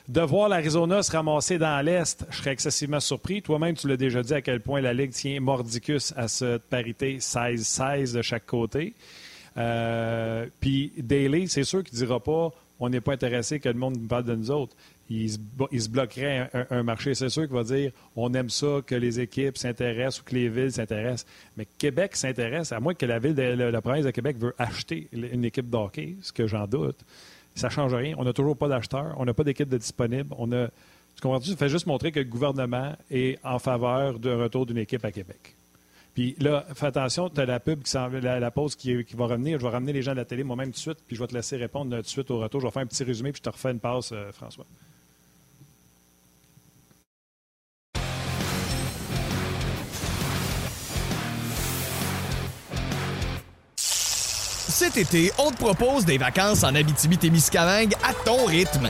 De voir l'Arizona se ramasser dans l'Est, je serais excessivement surpris. Toi-même, tu l'as déjà dit à quel point la Ligue tient mordicus à cette parité seize seize de chaque côté. Euh, Puis Daly, c'est sûr qu'il ne dira pas on n'est pas intéressé que le monde nous parle de nous autres. Il se, il se bloquerait un, un marché. C'est sûr qu'il va dire on aime ça, que les équipes s'intéressent ou que les villes s'intéressent. Mais Québec s'intéresse, à moins que la ville de, la, la province de Québec veut acheter une équipe de hockey, ce que j'en doute. Ça ne change rien. On n'a toujours pas d'acheteurs. On n'a pas d'équipe de disponible. On a... Tu comprends-tu? Ça fait juste montrer que le gouvernement est en faveur d'un retour d'une équipe à Québec. Puis là, fais attention, tu as la pub, qui s'en, la, la pause qui, qui va revenir. Je vais ramener les gens de la télé moi-même tout de suite, puis je vais te laisser répondre tout de suite au retour. Je vais faire un petit résumé, puis je te refais une passe, euh, François. Cet été, on te propose des vacances en Abitibi-Témiscamingue à ton rythme.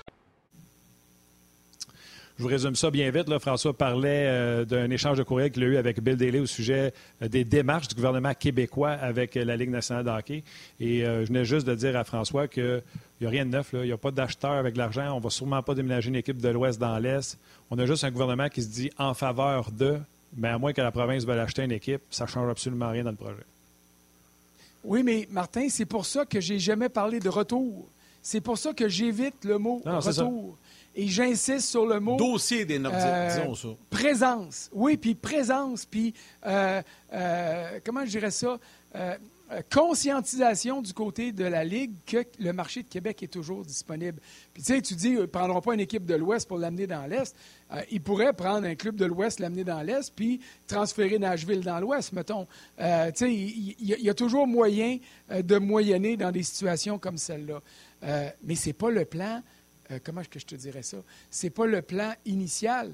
Je vous résume ça bien vite. Là, François parlait euh, d'un échange de courriel qu'il a eu avec Bill Daly au sujet euh, des démarches du gouvernement québécois avec euh, la Ligue nationale de hockey. Et euh, je venais juste de dire à François qu'il n'y a rien de neuf. Là. Il n'y a pas d'acheteur avec l'argent. On ne va sûrement pas déménager une équipe de l'Ouest dans l'Est. On a juste un gouvernement qui se dit en faveur de, mais à moins que la province veuille acheter une équipe, ça ne change absolument rien dans le projet. Oui, mais Martin, c'est pour ça que je n'ai jamais parlé de retour. C'est pour ça que j'évite le mot non, retour. Et j'insiste sur le mot... Dossier des Nordiques, euh, disons ça. Présence. Oui, puis présence, puis... Euh, euh, comment je dirais ça? Euh, conscientisation du côté de la Ligue que le marché de Québec est toujours disponible. Puis tu sais, tu dis, ils ne prendront pas une équipe de l'Ouest pour l'amener dans l'Est. Euh, ils pourraient prendre un club de l'Ouest, l'amener dans l'Est, puis transférer Nashville dans l'Ouest, mettons. Euh, tu sais, il y, y, y a toujours moyen de moyenner dans des situations comme celle-là. Euh, mais ce n'est pas le plan... Comment est-ce que je te dirais ça? C'est pas le plan initial.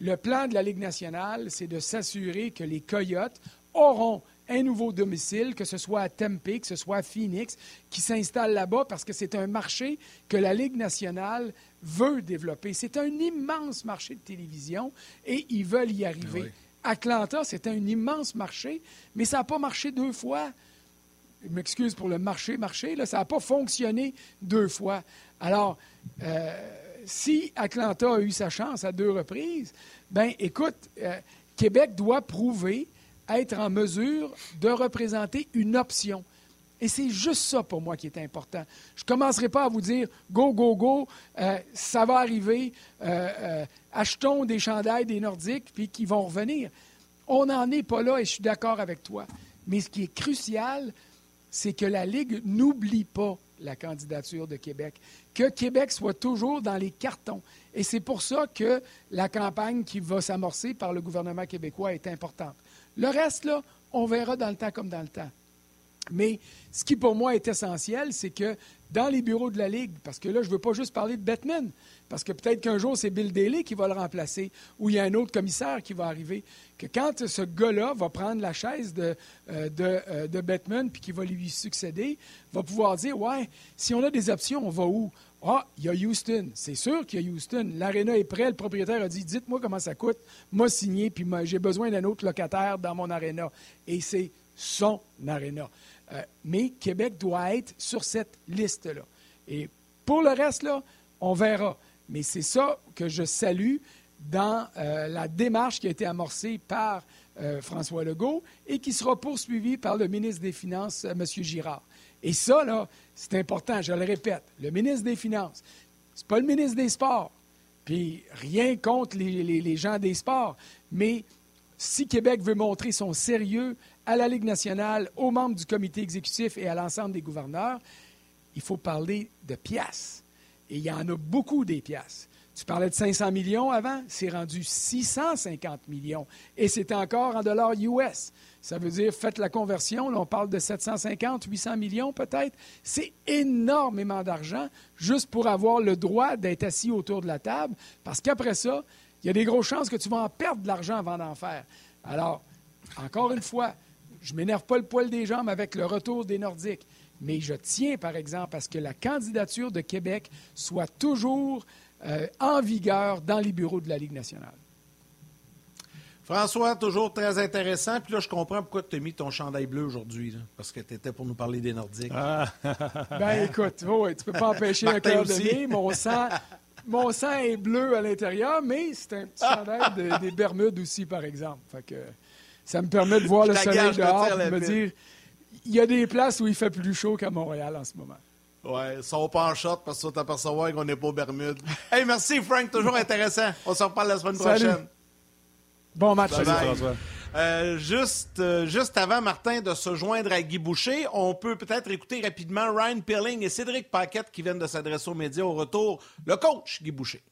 Le plan de la Ligue nationale, c'est de s'assurer que les Coyotes auront un nouveau domicile, que ce soit à Tempe, que ce soit à Phoenix, qui s'installe là-bas parce que c'est un marché que la Ligue nationale veut développer. C'est un immense marché de télévision et ils veulent y arriver. Oui. Atlanta, c'est un immense marché, mais ça n'a pas marché deux fois. Je m'excuse pour le marché, marché, là, ça n'a pas fonctionné deux fois. Alors... Euh, si Atlanta a eu sa chance à deux reprises, bien, écoute, euh, Québec doit prouver être en mesure de représenter une option. Et c'est juste ça, pour moi, qui est important. Je ne commencerai pas à vous dire « go, go, go, euh, ça va arriver, euh, euh, achetons des chandails des Nordiques, puis qu'ils vont revenir ». On n'en est pas là, et je suis d'accord avec toi. Mais ce qui est crucial, c'est que la Ligue n'oublie pas la candidature de Québec, que Québec soit toujours dans les cartons. Et c'est pour ça que la campagne qui va s'amorcer par le gouvernement québécois est importante. Le reste, là, on verra dans le temps comme dans le temps. Mais ce qui, pour moi, est essentiel, c'est que dans les bureaux de la Ligue, parce que là, je ne veux pas juste parler de Bettman, parce que peut-être qu'un jour, c'est Bill Daly qui va le remplacer, ou il y a un autre commissaire qui va arriver, que quand ce gars-là va prendre la chaise de, euh, de, euh, de Bettman puis qui va lui succéder, va pouvoir dire « Ouais, si on a des options, on va où? » « Ah, il y a Houston. C'est sûr qu'il y a Houston. L'aréna est prêt. Le propriétaire a dit « Dites-moi comment ça coûte. Moi, signé, puis moi, j'ai besoin d'un autre locataire dans mon aréna. » Et c'est son aréna. Euh, mais Québec doit être sur cette liste-là. Et pour le reste, là, on verra. Mais c'est ça que je salue dans euh, la démarche qui a été amorcée par euh, François Legault et qui sera poursuivi par le ministre des Finances, M. Girard. Et ça, là, c'est important, je le répète, le ministre des Finances, c'est pas le ministre des Sports, puis rien contre les, les, les gens des sports, mais si Québec veut montrer son sérieux à la Ligue nationale, aux membres du comité exécutif et à l'ensemble des gouverneurs, il faut parler de piastres. Et il y en a beaucoup des piastres. Tu parlais de cinq cents millions avant, c'est rendu six cent cinquante millions. Et c'est encore en dollars U S. Ça veut dire, faites la conversion, là, on parle de sept cent cinquante, huit cents millions peut-être. C'est énormément d'argent juste pour avoir le droit d'être assis autour de la table. Parce qu'après ça, il y a des grosses chances que tu vas en perdre de l'argent avant d'en faire. Alors, encore une fois, je ne m'énerve pas le poil des jambes avec le retour des Nordiques. Mais je tiens, par exemple, à ce que la candidature de Québec soit toujours... Euh, en vigueur dans les bureaux de la Ligue nationale. François, toujours très intéressant. Puis là, je comprends pourquoi tu as mis ton chandail bleu aujourd'hui, là, parce que tu étais pour nous parler des Nordiques. Ah. Bien, écoute, oh, tu peux pas empêcher un cœur de nez. Mon sang, mon sang est bleu à l'intérieur, mais c'est un petit chandail de, des Bermudes aussi, par exemple. Fait que ça me permet de voir le soleil dehors et de me dire, il y a des places où il fait plus chaud qu'à Montréal en ce moment. Ouais, sont pas en short parce que tu vas t'apercevoir qu'on n'est pas aux Bermudes. Hey, merci Frank, toujours intéressant. On se reparle la semaine Salut. prochaine. Bon match, bye bye. François. Euh, juste, euh, juste avant, Martin, de se joindre à Guy Boucher, on peut peut-être écouter rapidement Ryan Poehling et Cédric Paquette qui viennent de s'adresser aux médias. Au retour, le coach Guy Boucher.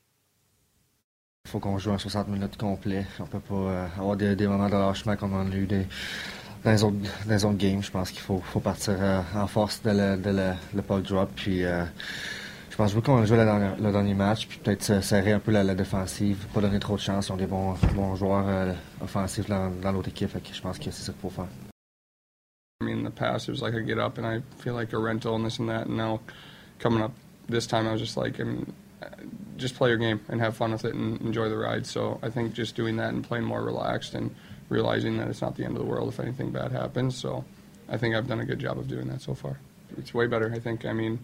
Il faut qu'on joue en soixante minutes complet. On peut pas euh, avoir des, des moments de lâchement comme on a eu des... Dans les, autres, dans les autres games, je pense qu'il faut, faut partir euh, en force de le, de le, le puck drop. Puis, euh, je pense beaucoup qu'on a joué le, le dernier match, puis peut-être serrer un peu la, la défensive, pas donner trop de chance. Ils ont des bons, bons joueurs euh, offensifs dans, dans l'autre équipe, fait que je pense que c'est ça qu'il faut faire. I mean, in the past, it was like I get up and I feel like a rental and this and that. And now, coming up this time, I was just like, I mean, just play your game and have fun with it and enjoy the ride. So I think just doing that and playing more relaxed and realizing that it's not the end of the world if anything bad happens. So I think I've done a good job of doing that so far. It's way better, I think. I mean,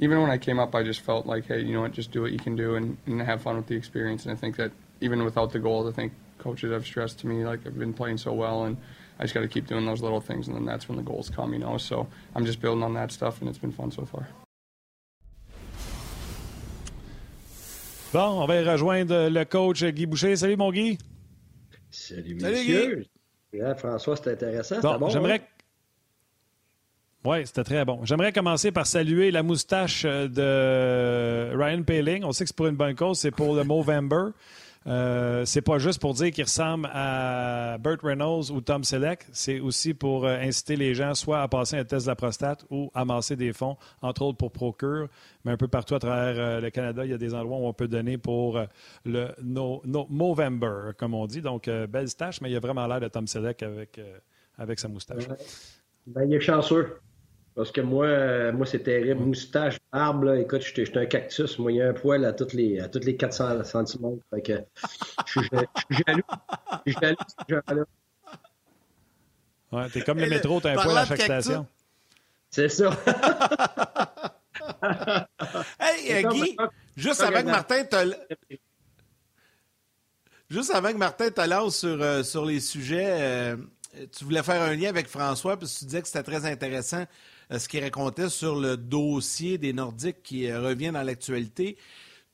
even when I came up, I just felt like, hey, you know what, just do what you can do and, and have fun with the experience. And I think that even without the goals, I think coaches have stressed to me, like, I've been playing so well, and I just got to keep doing those little things, and then that's when the goals come, you know. So I'm just building on that stuff, and it's been fun so far. Bon, on va y rejoindre le coach Guy Boucher. Salut, mon Guy. Salut, messieurs. Salut, François, c'était intéressant. Bon, c'était bon, j'aimerais... hein? Oui, c'était très bon. J'aimerais commencer par saluer la moustache de Ryan Poehling. On sait que c'est pour une bonne cause, c'est pour le Movember. Euh, c'est pas juste pour dire qu'il ressemble à Burt Reynolds ou Tom Selleck. C'est aussi pour inciter les gens soit à passer un test de la prostate ou à amasser des fonds, entre autres pour Procure. Mais un peu partout à travers le Canada, il y a des endroits où on peut donner pour le no, no, Movember, comme on dit. Donc, belle stache, mais il a vraiment l'air de Tom Selleck avec, avec sa moustache. Ben, ben, il est chanceux. Parce que moi, moi c'est terrible. Moustache, barbe, là, écoute, je suis un cactus. Moi, il y a un poil à toutes les, à toutes les quatre cents centimètres. Fait que je suis jaloux. Je suis jaloux, ce genre-là. Ouais, t'es comme le métro, t'as un poil à chaque station. C'est ça. Hey, Guy, juste avant que Martin te... Juste avant que Martin te lance sur, euh, sur les sujets, euh, tu voulais faire un lien avec François, parce que tu disais que c'était très intéressant. Ce qu'il racontait sur le dossier des Nordiques qui revient dans l'actualité.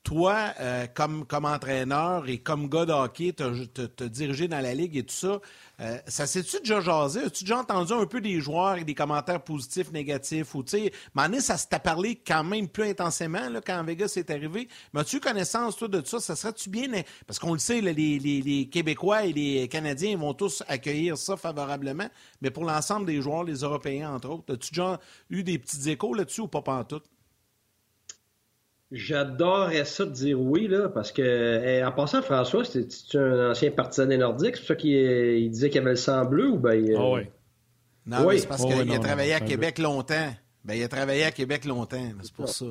Toi, euh, comme, comme entraîneur et comme gars de hockey, t'as, t'as, t'as dirigé dans la Ligue et tout ça, euh, ça s'est-tu déjà jasé? As-tu déjà entendu un peu des joueurs et des commentaires positifs, négatifs? Ou, tu sais, à un moment donné, ça se t'a parlé quand même plus intensément là, quand Vegas est arrivé. Mais as-tu connaissance, toi, de tout ça? Ça serait-tu bien... Parce qu'on le sait, là, les, les, les Québécois et les Canadiens ils vont tous accueillir ça favorablement. Mais pour l'ensemble des joueurs, les Européens, entre autres, as-tu déjà eu des petits échos là-dessus ou pas pantoute? J'adorerais ça de dire oui, là, parce que, hey, en passant, François, c'était un ancien partisan des Nordiques, c'est pour ça qu'il il disait qu'il avait le sang bleu ou bien... Euh... Oh oui. Non, oui. Mais c'est parce oh qu'il oui, a, a travaillé à Québec longtemps. Ben, il a travaillé à Québec longtemps, c'est pour ça.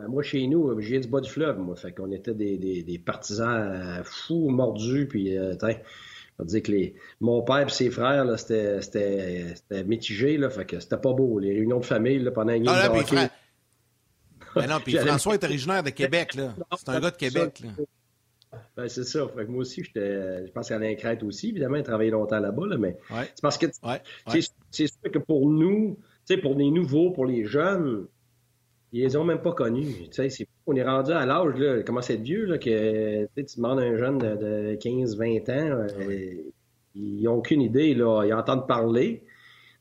Ben, moi, chez nous, j'ai du bas du fleuve, moi, fait qu'on était des, des, des partisans fous, mordus, puis, euh, tain, on va dire que les... mon père et ses frères, là, c'était, c'était, c'était mitigé, là, fait que c'était pas beau, les réunions de famille, là, pendant une game ah, de hockey... Frère... Ben non, puis François est originaire de Québec, là. C'est un gars de Québec, là. Ben, c'est ça. Fait que moi aussi, j'étais, je pense qu'il y en a une crainte aussi, évidemment, de travailler longtemps là-bas, là, mais ouais. c'est parce que ouais. c'est, c'est sûr que pour nous, pour les nouveaux, pour les jeunes, ils les ont même pas connus. C'est, on est rendu à l'âge, là, comment c'est vieux, là, que tu demandes à un jeune de, de quinze vingt ans, ouais. euh, ils n'ont aucune idée, là, ils entendent parler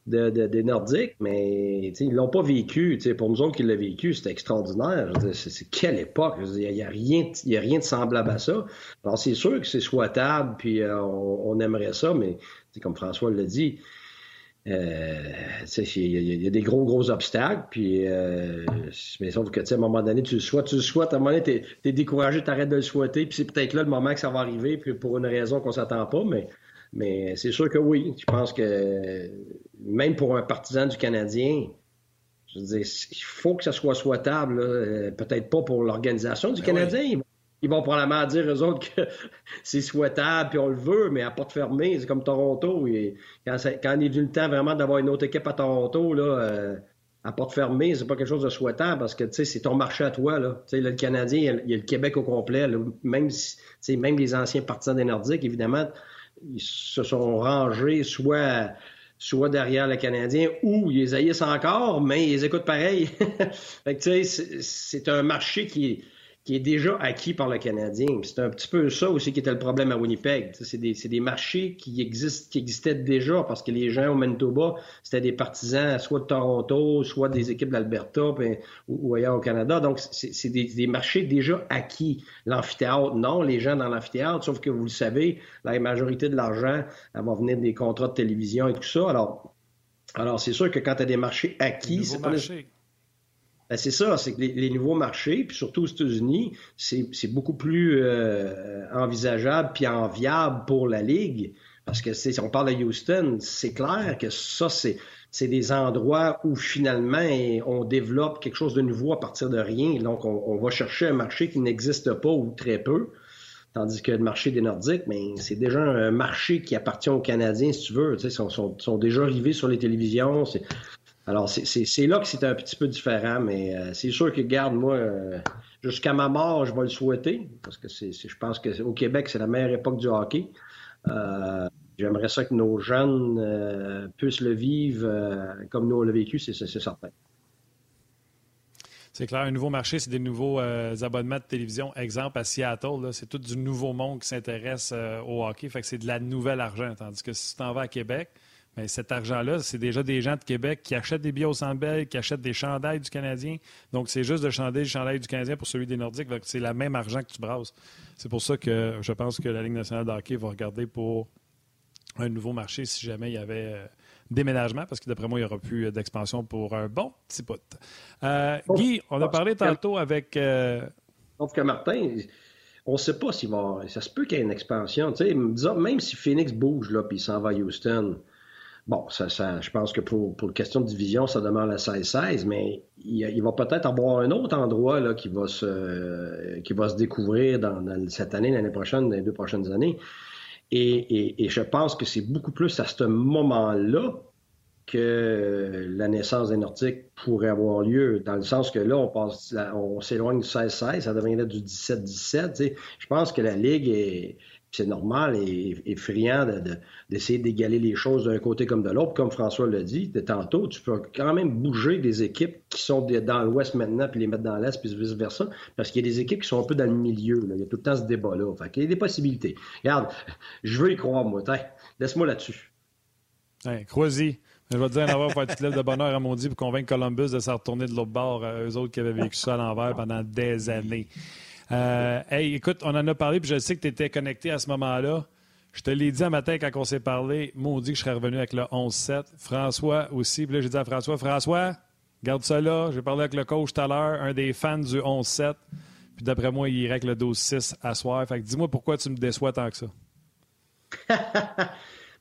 de, de, des Nordiques, mais ils l'ont pas vécu. T'sais, pour nous autres qui l'ont vécu, c'était extraordinaire. Je veux dire, c'est, c'est quelle époque! Je veux dire, il n'y a rien, il y a rien de semblable à ça. Alors, c'est sûr que c'est souhaitable, puis euh, on, on aimerait ça, mais comme François l'a dit, Euh, il y, y a des gros, gros obstacles, puis euh, mais sauf que à un moment donné, tu le souhaites, tu le souhaites, à un moment donné, t'es, t'es découragé, t'arrêtes de le souhaiter, puis c'est peut-être là le moment que ça va arriver, puis pour une raison qu'on s'attend pas, mais, mais c'est sûr que oui. Je pense que même pour un partisan du Canadien, je veux dire, il faut que ça soit souhaitable, là. Peut-être pas pour l'organisation du mais Canadien. Oui. Ils vont probablement dire, eux autres, que c'est souhaitable, puis on le veut, mais à porte fermée, c'est comme Toronto. Et quand, ça, quand il est venu le temps vraiment d'avoir une autre équipe à Toronto, là, euh, à porte fermée, c'est pas quelque chose de souhaitable parce que, tu sais, c'est ton marché à toi, là. Tu sais, là, le Canadien, il y a, il y a le Québec au complet, là. Même, tu sais, même les anciens partisans des Nordiques, évidemment, ils se sont rangés soit... soit derrière le Canadien, ou ils les haïssent encore, mais ils les écoutent pareil. Fait que, tu sais, c'est, c'est un marché qui est... qui est déjà acquis par le Canadien. C'est un petit peu ça aussi qui était le problème à Winnipeg. C'est des, c'est des marchés qui existent, qui existaient déjà parce que les gens au Manitoba, c'était des partisans soit de Toronto, soit des équipes d'Alberta puis, ou, ou ailleurs au Canada. Donc, c'est, c'est des, des marchés déjà acquis. L'amphithéâtre, non, les gens dans l'amphithéâtre, sauf que vous le savez, la majorité de l'argent, elle va venir des contrats de télévision et tout ça. Alors, alors c'est sûr que quand tu as des marchés acquis... c'est marché. pas... Ben c'est ça, c'est que les, les nouveaux marchés, puis surtout aux États-Unis, c'est, c'est beaucoup plus euh, envisageable puis enviable pour la Ligue. Parce que c'est, si on parle de Houston, c'est clair que ça, c'est, c'est des endroits où finalement on développe quelque chose de nouveau à partir de rien. Donc, on, on va chercher un marché qui n'existe pas ou très peu. Tandis que le marché des Nordiques, mais c'est déjà un marché qui appartient aux Canadiens, si tu veux. Ils sont, sont, sont déjà arrivés sur les télévisions. C'est... Alors, c'est, c'est, c'est là que c'est un petit peu différent, mais euh, c'est sûr que, garde, moi, euh, jusqu'à ma mort, je vais le souhaiter, parce que c'est, c'est, je pense qu'au Québec, c'est la meilleure époque du hockey. Euh, j'aimerais ça que nos jeunes euh, puissent le vivre euh, comme nous, on l'a vécu, c'est, c'est, c'est certain. C'est clair, un nouveau marché, c'est des nouveaux euh, abonnements de télévision. Exemple, à Seattle, là, c'est tout du nouveau monde qui s'intéresse euh, au hockey, fait que c'est de la nouvelle argent, tandis que si tu t'en vas à Québec... mais cet argent-là, c'est déjà des gens de Québec qui achètent des billets au Centre Bell, qui achètent des chandails du Canadien. Donc, c'est juste de changer le chandail du Canadien pour celui des Nordiques. C'est le même argent que tu brasses. C'est pour ça que je pense que la Ligue nationale de hockey va regarder pour un nouveau marché si jamais il y avait euh, déménagement, parce que d'après moi, il n'y aura plus d'expansion pour un bon petit bout. Euh, Guy, on a parlé tantôt avec... Euh... Sauf que Martin... on ne sait pas s'il va... Ça se peut qu'il y ait une expansion. T'sais, disons, même si Phoenix bouge là, puis il s'en va à Houston... Bon, ça, ça, je pense que pour, pour question de division, ça demeure la seize seize, mais il, il va peut-être avoir un autre endroit là, qui, va se, euh, qui va se découvrir dans, dans cette année, l'année prochaine, dans les deux prochaines années. Et, et, et je pense que c'est beaucoup plus à ce moment-là que la naissance des Nordiques pourrait avoir lieu, dans le sens que là, on, passe, on s'éloigne du seize seize, ça deviendrait du dix-sept dix-sept. Tu sais. Je pense que la Ligue est... c'est normal et, et friand de, de, d'essayer d'égaler les choses d'un côté comme de l'autre. Comme François l'a dit de tantôt, tu peux quand même bouger des équipes qui sont dans l'Ouest maintenant puis les mettre dans l'Est puis vice-versa, parce qu'il y a des équipes qui sont un peu dans le milieu. Là. Il y a tout le temps ce débat-là. Fait qu'il y a des possibilités. Regarde, je veux y croire, moi. T'in, laisse-moi là-dessus. Hey, Croisy, je vais te dire en avoir fait une petite lèvre de bonheur à Mondi pour convaincre Columbus de s'en retourner de l'autre bord, eux autres qui avaient vécu ça à l'envers pendant des années. Euh, hey, écoute, on en a parlé, puis je sais que tu étais connecté à ce moment-là. Je te l'ai dit un matin quand on s'est parlé, maudit que je serais revenu avec le onze sept. François aussi, puis là j'ai dit à François, François, garde ça là, j'ai parlé avec le coach tout à l'heure, un des fans du onze sept, puis d'après moi, il irait avec le douze six à soir. Fait que dis-moi pourquoi tu me déçois tant que ça.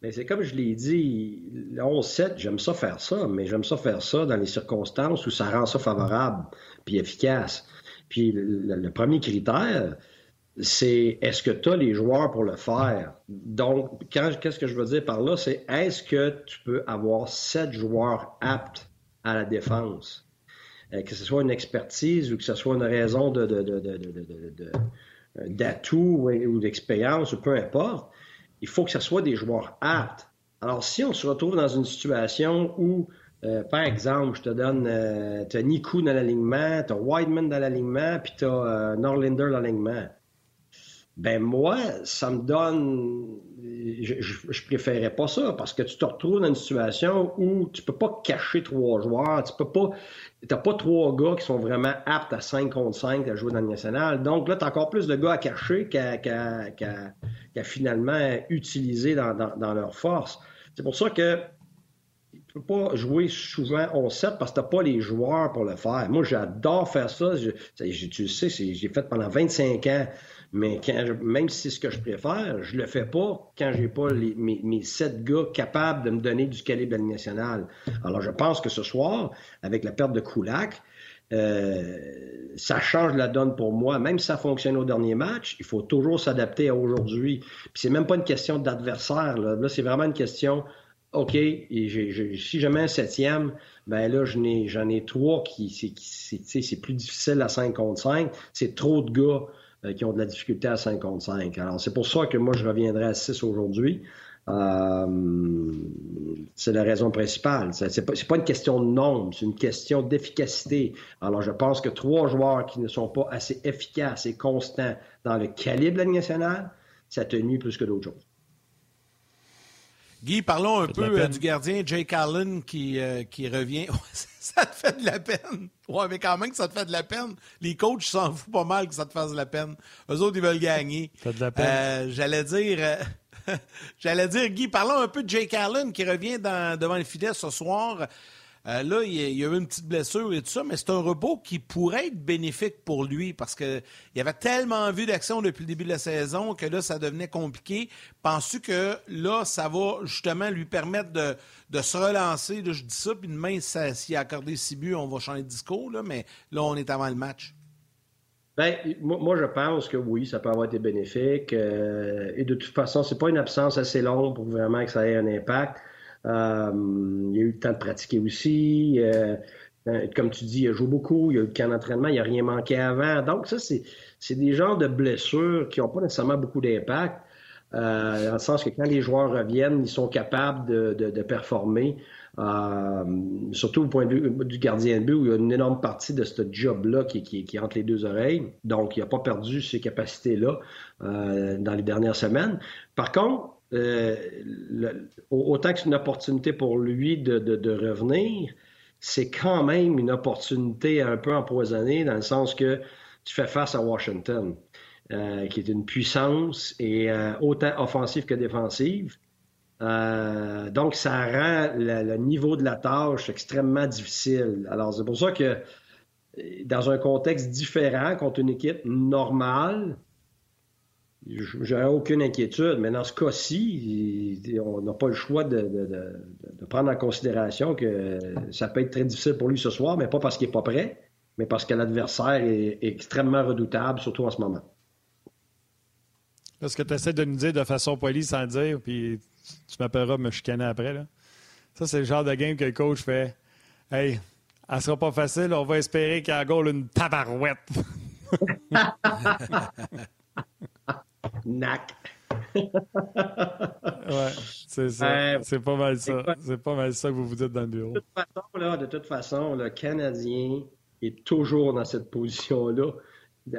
Bien, c'est comme je l'ai dit, le onze sept, j'aime ça faire ça, mais j'aime ça faire ça dans les circonstances où ça rend ça favorable puis efficace. Puis le, le premier critère, c'est est-ce que tu as les joueurs pour le faire? Donc, quand, qu'est-ce que je veux dire par là? C'est est-ce que tu peux avoir sept joueurs aptes à la défense? Euh, que ce soit une expertise ou que ce soit une raison de, de, de, de, de, de, de, d'atouts ou d'expérience, ou peu importe, il faut que ce soit des joueurs aptes. Alors, si on se retrouve dans une situation où, euh, par exemple, je te donne, euh, tu as Niku dans l'alignement, tu as Wideman dans l'alignement, puis tu as euh, Norlinder dans l'alignement, ben moi, ça me donne... Je, je, je préférais pas ça, parce que tu te retrouves dans une situation où tu peux pas cacher trois joueurs, tu peux pas... T'as pas trois gars qui sont vraiment aptes à cinq contre cinq à jouer dans le national. Donc là, t'as encore plus de gars à cacher qu'à, qu'à, qu'à, qu'à finalement utiliser dans, dans, dans leur force. C'est pour ça que tu peux pas jouer souvent onze sept parce que t'as pas les joueurs pour le faire. Moi, j'adore faire ça. Je, tu le sais, j'ai fait pendant vingt-cinq ans. Mais quand je, même si c'est ce que je préfère, je le fais pas quand j'ai pas les, mes, mes sept gars capables de me donner du calibre national. Alors, je pense que ce soir, avec la perte de Kulak, euh, ça change la donne pour moi. Même si ça fonctionne au dernier match, il faut toujours s'adapter à aujourd'hui. Puis c'est même pas une question d'adversaire. Là, là c'est vraiment une question... OK, et j'ai, j'ai, si je mets un septième, ben là, j'en ai, j'en ai trois qui... C'est, qui c'est, t'sais, c'est plus difficile à cinq contre cinq. C'est trop de gars... qui ont de la difficulté à cinq contre cinq. Alors, c'est pour ça que moi, je reviendrai à six aujourd'hui. Euh, c'est la raison principale. C'est, c'est, pas, c'est pas une question de nombre, c'est une question d'efficacité. Alors, je pense que trois joueurs qui ne sont pas assez efficaces et constants dans le calibre de la Ligue nationale, ça te nuit plus que d'autres choses. Guy, parlons un peu euh, du gardien Jake Allen qui, euh, qui revient. Ça te fait de la peine. Ouais, mais quand même que ça te fait de la peine. Les coachs s'en foutent pas mal que ça te fasse de la peine. Eux autres, ils veulent gagner. Ça fait de la peine. Euh, j'allais dire, euh, j'allais dire, Guy, parlons un peu de Jake Allen qui revient dans, devant le filet ce soir. Euh, là, il y a eu une petite blessure et tout ça, mais c'est un repos qui pourrait être bénéfique pour lui parce qu'il avait tellement vu d'action depuis le début de la saison que là, ça devenait compliqué. Penses-tu que là, ça va justement lui permettre de, de se relancer? Là, je dis ça, puis demain, ça, s'il a accordé six buts, on va changer de discours, là, mais là, on est avant le match. Bien, moi, moi, je pense que oui, ça peut avoir été bénéfique. Euh, et de toute façon, c'est pas une absence assez longue pour vraiment que ça ait un impact. Euh, il a eu le temps de pratiquer aussi. Euh, comme tu dis, il a joué beaucoup. Il a eu le camp d'entraînement. Il n'a rien manqué avant. Donc, ça, c'est, c'est des genres de blessures qui n'ont pas nécessairement beaucoup d'impact. Euh, dans le sens que quand les joueurs reviennent, ils sont capables de, de, de performer. Euh, surtout au point de vue du gardien de but, où il y a une énorme partie de ce job-là qui, qui, qui est entre les deux oreilles. Donc, il n'a pas perdu ces capacités-là euh, dans les dernières semaines. Par contre, Euh, le, autant que c'est une opportunité pour lui de, de, de revenir, c'est quand même une opportunité un peu empoisonnée dans le sens que tu fais face à Washington, euh, qui est une puissance et euh, autant offensive que défensive. Euh, donc, ça rend le, le niveau de la tâche extrêmement difficile. Alors, c'est pour ça que dans un contexte différent contre une équipe normale, j'aurais aucune inquiétude, mais dans ce cas-ci, on n'a pas le choix de, de, de, de prendre en considération que ça peut être très difficile pour lui ce soir, mais pas parce qu'il n'est pas prêt, mais parce que l'adversaire est extrêmement redoutable, surtout en ce moment. Là, ce que tu essaies de nous dire de façon polie sans dire, puis tu m'appelleras me chicaner après, là. Ça, c'est le genre de game que le coach fait « Hey, elle sera pas facile, on va espérer qu'il y a goal une tabarouette! » Nac. ouais, c'est ça. Euh, c'est pas mal ça. C'est pas mal ça que vous vous dites dans le bureau. De toute façon, là, de toute façon, le Canadien est toujours dans cette position-là.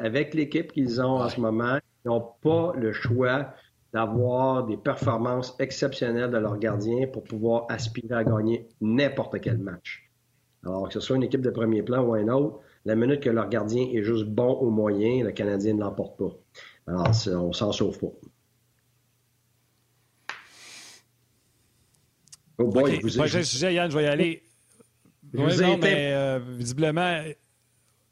Avec l'équipe qu'ils ont en ce moment, ils n'ont pas le choix d'avoir des performances exceptionnelles de leurs gardiens pour pouvoir aspirer à gagner n'importe quel match. Alors, que ce soit une équipe de premier plan ou un autre, la minute que leur gardien est juste bon au moyen, le Canadien ne l'emporte pas. Alors, on s'en sauve pas. Oh boy, okay. vous Prochain avez... sujet, Yann, je vais y aller. Je oui, vous non, été... mais euh, visiblement...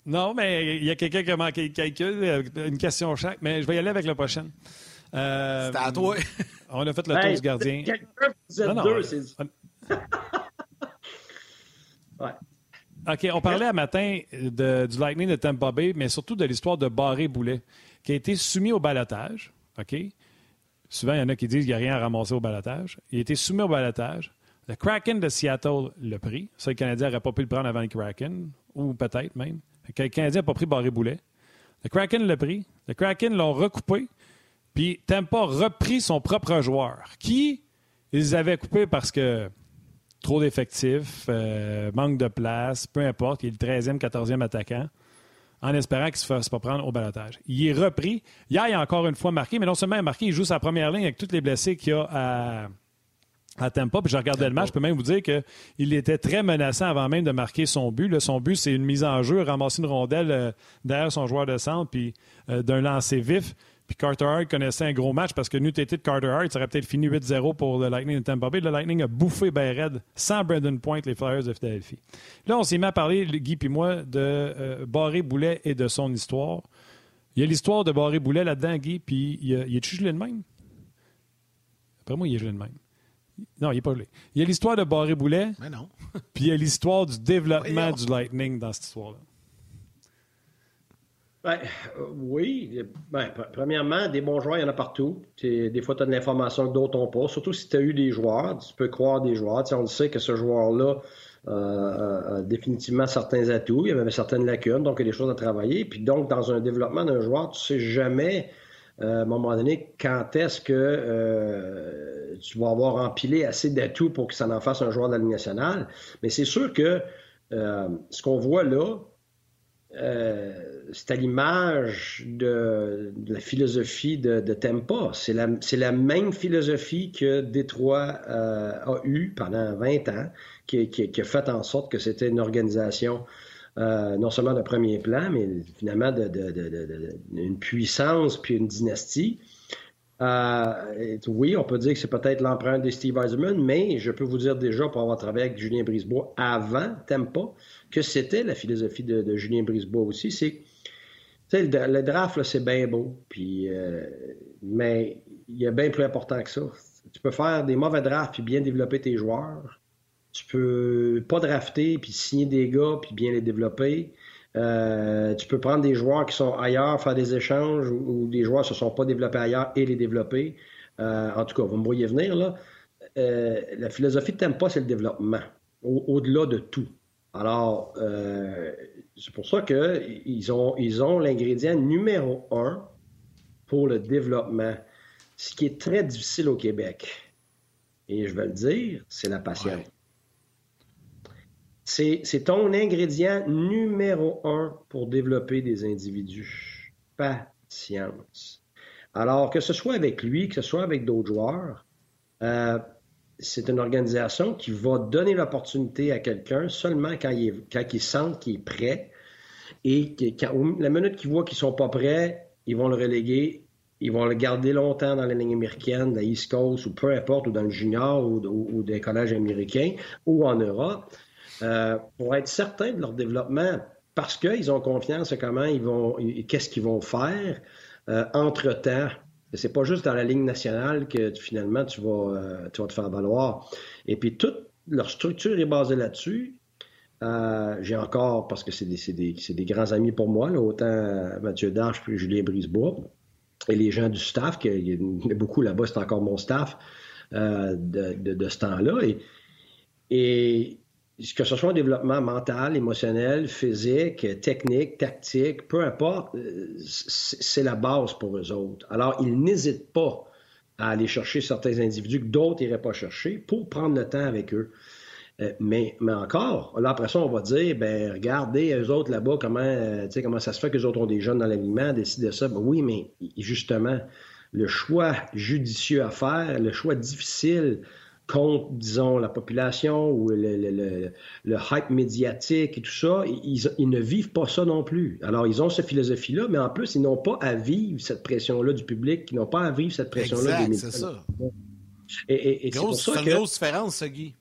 Non, mais il y a quelqu'un qui a manqué le calcul, une question chaque, mais je vais y aller avec la prochaine. Euh, C'était à toi. On a fait le hey, tour du gardien. Quelqu'un, vous êtes non, non, deux, c'est... ouais. OK, on parlait à matin de, du Lightning de Tampa Bay, mais surtout de l'histoire de Barré-Boulet, qui a été soumis au ballottage. OK? Souvent, il y en a qui disent qu'il n'y a rien à ramasser au ballottage. Il a été soumis au ballottage. Le Kraken de Seattle l'a pris. Ça, le Canadien n'aurait pas pu le prendre avant le Kraken, ou peut-être même. Le Canadien n'a pas pris Barré-Boulet. Le Kraken l'a pris. Le Kraken l'ont recoupé. Puis Tampa a repris son propre joueur, qui ils avaient coupé parce que trop d'effectifs, euh, manque de place, peu importe, il est le treizième, quatorzième attaquant, en espérant qu'il ne se fasse pas prendre au balotage. Il est repris. Hier, il a encore une fois marqué, mais non seulement il a marqué, il joue sa première ligne avec tous les blessés qu'il y a à, à Tampa. Puis je regardais le match, je peux même vous dire qu'il était très menaçant avant même de marquer son but. Là, son but, c'est une mise en jeu, ramasser une rondelle euh, derrière son joueur de centre, puis euh, d'un lancer vif. Puis Carter Hart connaissait un gros match parce que nous, t'étais de Carter Hart, ça aurait peut-être fini huit zéro pour le Lightning de Tampa Bay. Le Lightning a bouffé ben raide sans Brandon Point les Flyers de Philadelphie. Là, on s'est mis à parler, Guy puis moi, de euh, Barré-Boulet et de son histoire. Il y a l'histoire de Barré-Boulet là-dedans, Guy, puis il, il est-tu gelé de même? Après moi, il est gelé de même. Non, il n'est pas gelé. Il y a l'histoire de Barré-Boulet, mais non. Puis il y a l'histoire du développement Voyons. du Lightning dans cette histoire-là. Ben, euh, oui. Ben, premièrement, des bons joueurs, il y en a partout. T'es, des fois, tu as de l'information que d'autres n'ont pas. Surtout si tu as eu des joueurs, tu peux croire des joueurs. T'sais, on le sait que ce joueur-là euh, a définitivement certains atouts. Il y avait certaines lacunes, donc il y a des choses à travailler. Puis donc, dans un développement d'un joueur, tu sais jamais, euh, à un moment donné, quand est-ce que euh, tu vas avoir empilé assez d'atouts pour que ça en fasse un joueur de la Ligue nationale. Mais c'est sûr que euh, ce qu'on voit là, Euh, c'est à l'image de, de la philosophie de, de Tampa. C'est la, c'est la même philosophie que Détroit euh, a eue pendant vingt ans, qui, qui, qui a fait en sorte que c'était une organisation euh, non seulement de premier plan, mais finalement de, de, de, de, de, une puissance puis une dynastie. Euh, oui, on peut dire que c'est peut-être l'empreinte de Steve Yzerman, mais je peux vous dire déjà, pour avoir travaillé avec Julien Brisebois avant Tampa, que c'était la philosophie de, de Julien Brisebois aussi. C'est, le, le draft, là, c'est bien beau, puis, euh, mais il y a bien plus important que ça. Tu peux faire des mauvais drafts puis bien développer tes joueurs. Tu peux pas drafter puis signer des gars puis bien les développer. Euh, tu peux prendre des joueurs qui sont ailleurs, faire des échanges ou des joueurs qui ne se sont pas développés ailleurs et les développer. Euh, en tout cas, vous me voyez venir, là. Euh, la philosophie de Tampa, c'est le développement, au- au-delà de tout. Alors, euh, c'est pour ça qu'ils ont, ils ont l'ingrédient numéro un pour le développement. Ce qui est très difficile au Québec, et je vais le dire, c'est la patience. Ouais. C'est, c'est ton ingrédient numéro un pour développer des individus. Patience. Alors, que ce soit avec lui, que ce soit avec d'autres joueurs, euh, c'est une organisation qui va donner l'opportunité à quelqu'un seulement quand il, est, quand il sent qu'il est prêt. Et quand, la minute qu'ils voient qu'ils ne sont pas prêts, ils vont le reléguer. Ils vont le garder longtemps dans la ligue américaine, la East Coast, ou peu importe, ou dans le junior, ou, ou, ou des collèges américains, ou en Europe. Euh, pour être certain de leur développement, parce qu'ils ont confiance à comment ils vont, qu'est-ce qu'ils vont faire euh, entre-temps. C'est pas juste dans la ligne nationale que tu, finalement tu vas, euh, tu vas te faire valoir. Et puis toute leur structure est basée là-dessus. Euh, j'ai encore, parce que c'est des, c'est des, c'est des grands amis pour moi, là, autant Mathieu Darche que Julien Brisebois, et les gens du staff, qu'il y en a beaucoup là-bas, c'est encore mon staff euh, de, de, de ce temps-là. Et, et que ce soit un développement mental, émotionnel, physique, technique, tactique, peu importe, c'est la base pour eux autres. Alors, ils n'hésitent pas à aller chercher certains individus que d'autres n'iraient pas chercher pour prendre le temps avec eux. Mais, mais encore, là, après ça, on va dire, ben regardez, eux autres là-bas, comment, tu sais, comment ça se fait qu'eux autres ont des jeunes dans l'alignement, décident ça. Ben oui, mais justement, le choix judicieux à faire, le choix difficile, contre, disons, la population ou le, le, le, le hype médiatique et tout ça, ils, ils ne vivent pas ça non plus. Alors, ils ont cette philosophie-là, mais en plus, ils n'ont pas à vivre cette pression-là du public, ils n'ont pas à vivre cette pression-là exact, des médias. Exact, c'est ça. Et, et, et grosse, c'est pour ça que... une grosse différence, ça, Guy.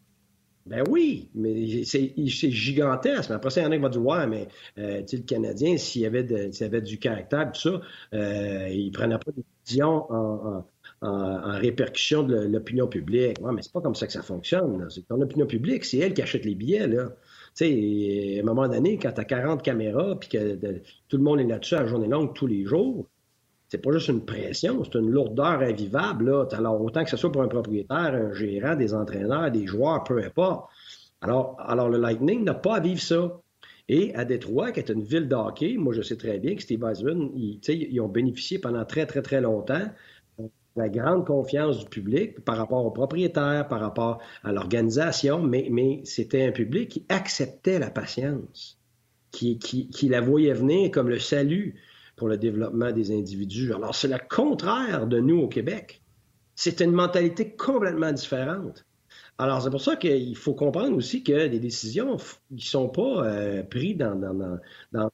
Ben oui, mais c'est, c'est gigantesque. Après ça, il y en a qui vont dire « Ouais, mais euh, le Canadien, s'il y avait, de, s'il y avait du caractère, tout ça, euh, il ne prenait pas de décision en... en En, en répercussion de l'opinion publique. Ouais, mais c'est pas comme ça que ça fonctionne. Là. C'est ton opinion publique, c'est elle qui achète les billets. Là. T'sais, à un moment donné, quand tu as quarante caméras et que de, tout le monde est là-dessus à la journée longue tous les jours, c'est pas juste une pression, c'est une lourdeur invivable. Là. Alors, autant que ce soit pour un propriétaire, un gérant, des entraîneurs, des joueurs, peu importe. Alors, alors le Lightning n'a pas à vivre ça. Et à Détroit, qui est une ville de hockey, moi, je sais très bien que Steve Yzerman, ils, ils ont bénéficié pendant très, très, très longtemps de la grande confiance du public par rapport aux propriétaires, par rapport à l'organisation, mais, mais c'était un public qui acceptait la patience, qui, qui, qui la voyait venir comme le salut pour le développement des individus. Alors, c'est le contraire de nous au Québec. C'est une mentalité complètement différente. Alors, c'est pour ça qu'il faut comprendre aussi que les décisions ne sont pas euh, prises dans, dans, dans, dans,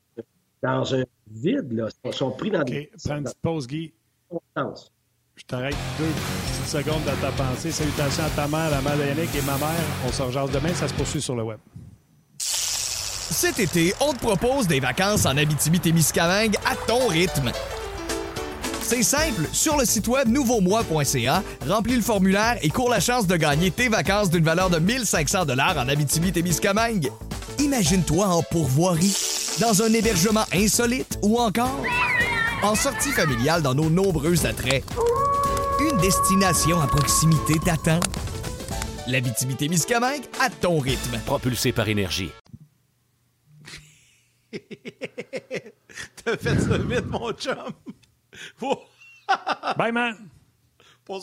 dans un vide, là. Ils sont prises dans... OK, des... prends une petite pause, Guy. Je t'arrête deux petites secondes dans ta pensée. Salutations à ta mère, la mère de Yannick et ma mère. On se rejase demain, ça se poursuit sur le web. Cet été, on te propose des vacances en Abitibi-Témiscamingue à ton rythme. C'est simple, sur le site web nouveau moi point c a, remplis le formulaire et cours la chance de gagner tes vacances d'une valeur de mille cinq cents dollars en Abitibi-Témiscamingue. Imagine-toi en pourvoirie, dans un hébergement insolite ou encore en sortie familiale dans nos nombreux attraits. Une destination à proximité t'attend. L'Abitibi-Témiscamingue à ton rythme. Propulsé par énergie. T'as fait ça vite, mon chum. Oh. Bye, man. Pas,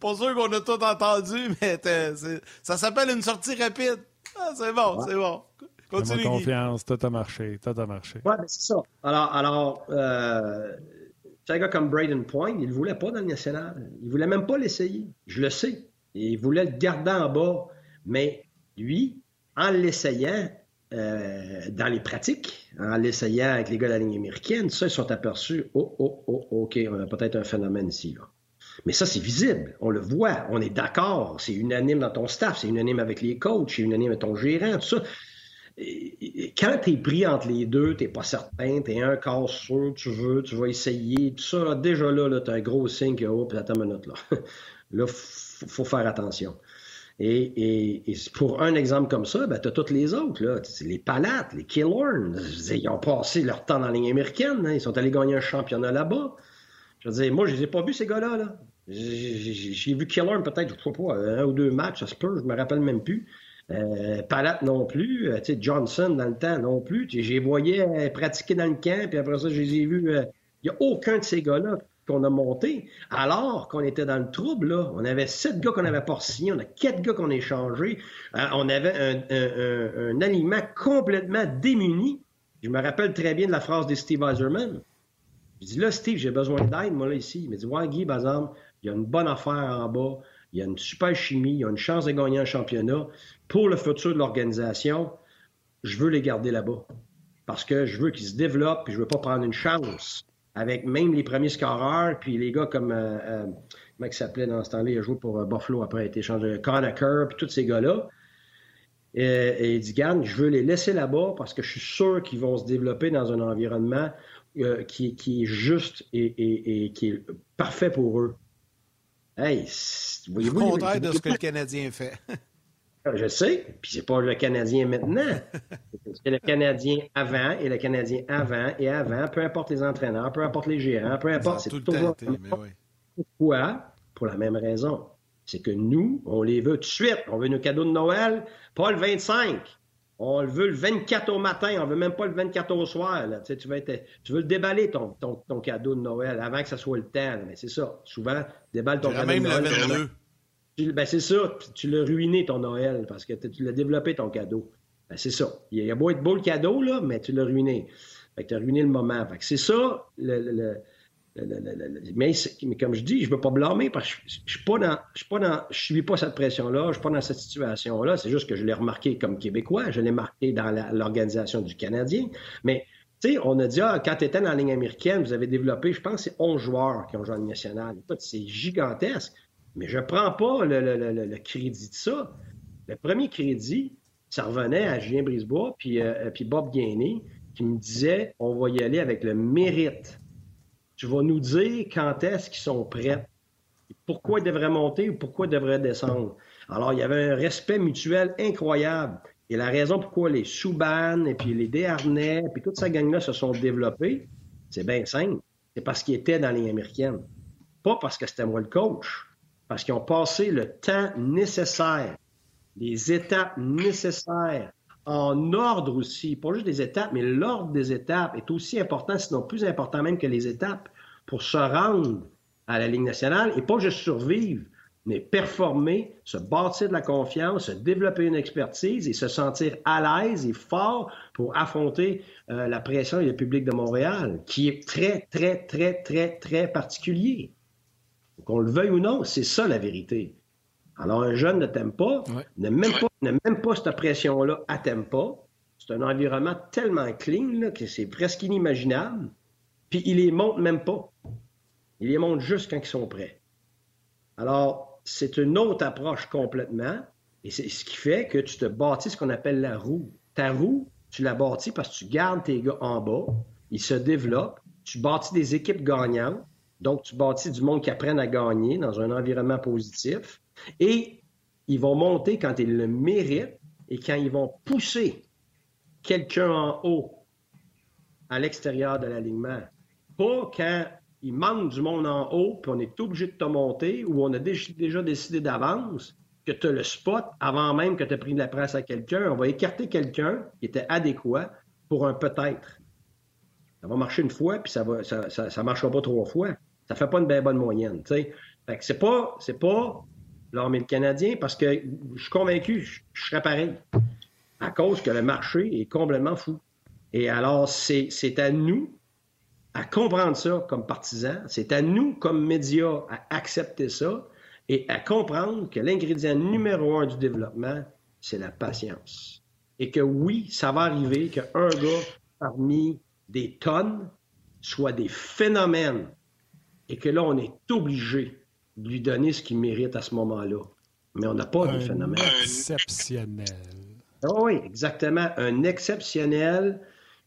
pas sûr qu'on a tout entendu, mais ça s'appelle une sortie rapide. Ah, c'est bon, ouais. C'est bon. Continue. Fais-moi confiance, tout a marché, tout a marché. Ouais, mais c'est ça. Alors, alors euh, un gars comme Braden Point, il ne voulait pas dans le national. Il ne voulait même pas l'essayer. Je le sais. Il voulait le garder en bas. Mais lui, en l'essayant, Euh, dans les pratiques, en l'essayant avec les gars de la ligne américaine, ça, ils sont aperçus, oh, oh, oh, OK, on a peut-être un phénomène ici, là. Mais ça, c'est visible, on le voit, on est d'accord, c'est unanime dans ton staff, c'est unanime avec les coachs, c'est unanime avec ton gérant, tout ça. Et, et, quand t'es pris entre les deux, t'es pas certain, t'es un quart sûr, tu veux, tu vas essayer, tout ça, là, déjà là, là t'as un gros signe que, oh, puis attends une minute, là. Là, faut, faut faire attention. Et, et, et pour un exemple comme ça, ben, tu as toutes les autres, là. Les Palates, les Killorn, ils ont passé leur temps dans la ligne américaine, hein. Ils sont allés gagner un championnat là-bas. Je veux dire, moi, je les ai pas vus, ces gars-là. Là. J'ai, j'ai vu Killorn peut-être, je ne sais pas, un ou deux matchs, ça se peut, je me rappelle même plus. Euh, Palate non plus, euh, Johnson dans le temps non plus. J'ai voyé euh, pratiquer dans le camp, puis après ça, je les ai vus. Il euh, n'y a aucun de ces gars-là qu'on a monté, alors qu'on était dans le trouble, là. On avait sept gars qu'on n'avait pas signés, on a quatre gars qu'on a échangés, euh, on avait un, un, un, un alignement complètement démuni. Je me rappelle très bien de la phrase de Steve Yzerman. Je dis, là, Steve, j'ai besoin d'aide, moi, là, ici. Il m'a dit, ouais, Guy, par exemple, il y a une bonne affaire en bas, il y a une super chimie, il y a une chance de gagner un championnat. Pour le futur de l'organisation, je veux les garder là-bas, parce que je veux qu'ils se développent, puis je veux pas prendre une chance avec même les premiers scoreurs, puis les gars comme... Euh, euh, comment il s'appelait dans ce temps-là? Il a joué pour euh, Buffalo, après il a été échangé. Conacher, puis tous ces gars-là. Et, et il dit, garde, je veux les laisser là-bas parce que je suis sûr qu'ils vont se développer dans un environnement euh, qui, qui est juste et, et, et qui est parfait pour eux. Hey, voyez-vous... Le contraire de ce que le Canadien fait. Je sais, puis c'est pas le Canadien maintenant. C'est le Canadien avant et le Canadien avant et avant, peu importe les entraîneurs, peu importe les gérants, peu importe. C'est tout le temps été, mais oui. Pourquoi? Pour la même raison. C'est que nous, on les veut tout de suite. On veut nos cadeaux de Noël, pas le vingt-cinq. On le veut le vingt-quatre au matin, on veut même pas le vingt-quatre au soir. Là. Tu sais, tu veux être, tu veux le déballer, ton, ton, ton cadeau de Noël, avant que ça soit le temps. Mais c'est ça. Souvent, déballe ton cadeau de Noël. Même Ben c'est ça, tu l'as ruiné ton Noël parce que tu l'as développé ton cadeau. Ben c'est ça. Il y a beau être beau le cadeau, là, mais tu l'as ruiné. Fait que tu as ruiné le moment. Fait que c'est ça. Le, le, le, le, le, le, mais, mais comme je dis, je ne veux pas blâmer parce que je ne je suis pas dans, je ne suis, suis pas cette pression-là, je ne suis pas dans cette situation-là. C'est juste que je l'ai remarqué comme Québécois, je l'ai marqué dans la, l'organisation du Canadien. Mais tu sais, on a dit, ah, quand tu étais dans la ligne américaine, vous avez développé, je pense, c'est onze joueurs qui ont joué en nationale. C'est gigantesque. Mais je ne prends pas le, le, le, le crédit de ça. Le premier crédit, ça revenait à Julien Brisebois puis, euh, puis Bob Gainey qui me disait, on va y aller avec le mérite. Tu vas nous dire quand est-ce qu'ils sont prêts, pourquoi ils devraient monter ou pourquoi ils devraient descendre. Alors, il y avait un respect mutuel incroyable. Et la raison pourquoi les Subban et puis les Desharnais puis toute cette gang-là se sont développés, c'est bien simple. C'est parce qu'ils étaient dans la ligne américaine. Pas parce que c'était moi le coach. Parce qu'ils ont passé le temps nécessaire, les étapes nécessaires en ordre aussi, pas juste des étapes, mais l'ordre des étapes est aussi important, sinon plus important même que les étapes, pour se rendre à la Ligue nationale et pas juste survivre, mais performer, se bâtir de la confiance, se développer une expertise et se sentir à l'aise et fort pour affronter euh, la pression et le public de Montréal, qui est très, très, très, très, très particulier. Qu'on le veuille ou non, c'est ça la vérité. Alors un jeune ne t'aime pas, ouais. n'a même pas, n'a même pas cette pression-là à t'aime pas. C'est un environnement tellement clean là, que c'est presque inimaginable. Puis il les montre même pas. Il les montre juste quand ils sont prêts. Alors, c'est une autre approche complètement, et c'est ce qui fait que tu te bâtis ce qu'on appelle la roue. Ta roue, tu la bâtis parce que tu gardes tes gars en bas, ils se développent, tu bâtis des équipes gagnantes, donc tu bâtis du monde qui apprenne à gagner dans un environnement positif, et ils vont monter quand ils le méritent, et quand ils vont pousser quelqu'un en haut à l'extérieur de l'alignement. Pas quand... il manque du monde en haut, puis on est obligé de te monter, ou on a déjà décidé d'avance que tu as le spot avant même que tu aies pris de la presse à quelqu'un. On va écarter quelqu'un qui était adéquat pour un peut-être. Ça va marcher une fois, puis ça va, ça, ça, ça marchera pas trois fois. Ça fait pas une bien bonne moyenne, tu sais. Fait que c'est pas, c'est pas l'armée du Canadien, parce que je suis convaincu, je, je serais pareil, à cause que le marché est complètement fou. Et alors, c'est, c'est à nous à comprendre ça comme partisans, c'est à nous, comme médias, à accepter ça et à comprendre que l'ingrédient numéro un du développement, c'est la patience. Et que oui, ça va arriver qu'un gars parmi des tonnes soit des phénomènes et que là, on est obligé de lui donner ce qu'il mérite à ce moment-là. Mais on n'a pas un de phénomène. Exceptionnel. Oh oui, exactement. Un exceptionnel...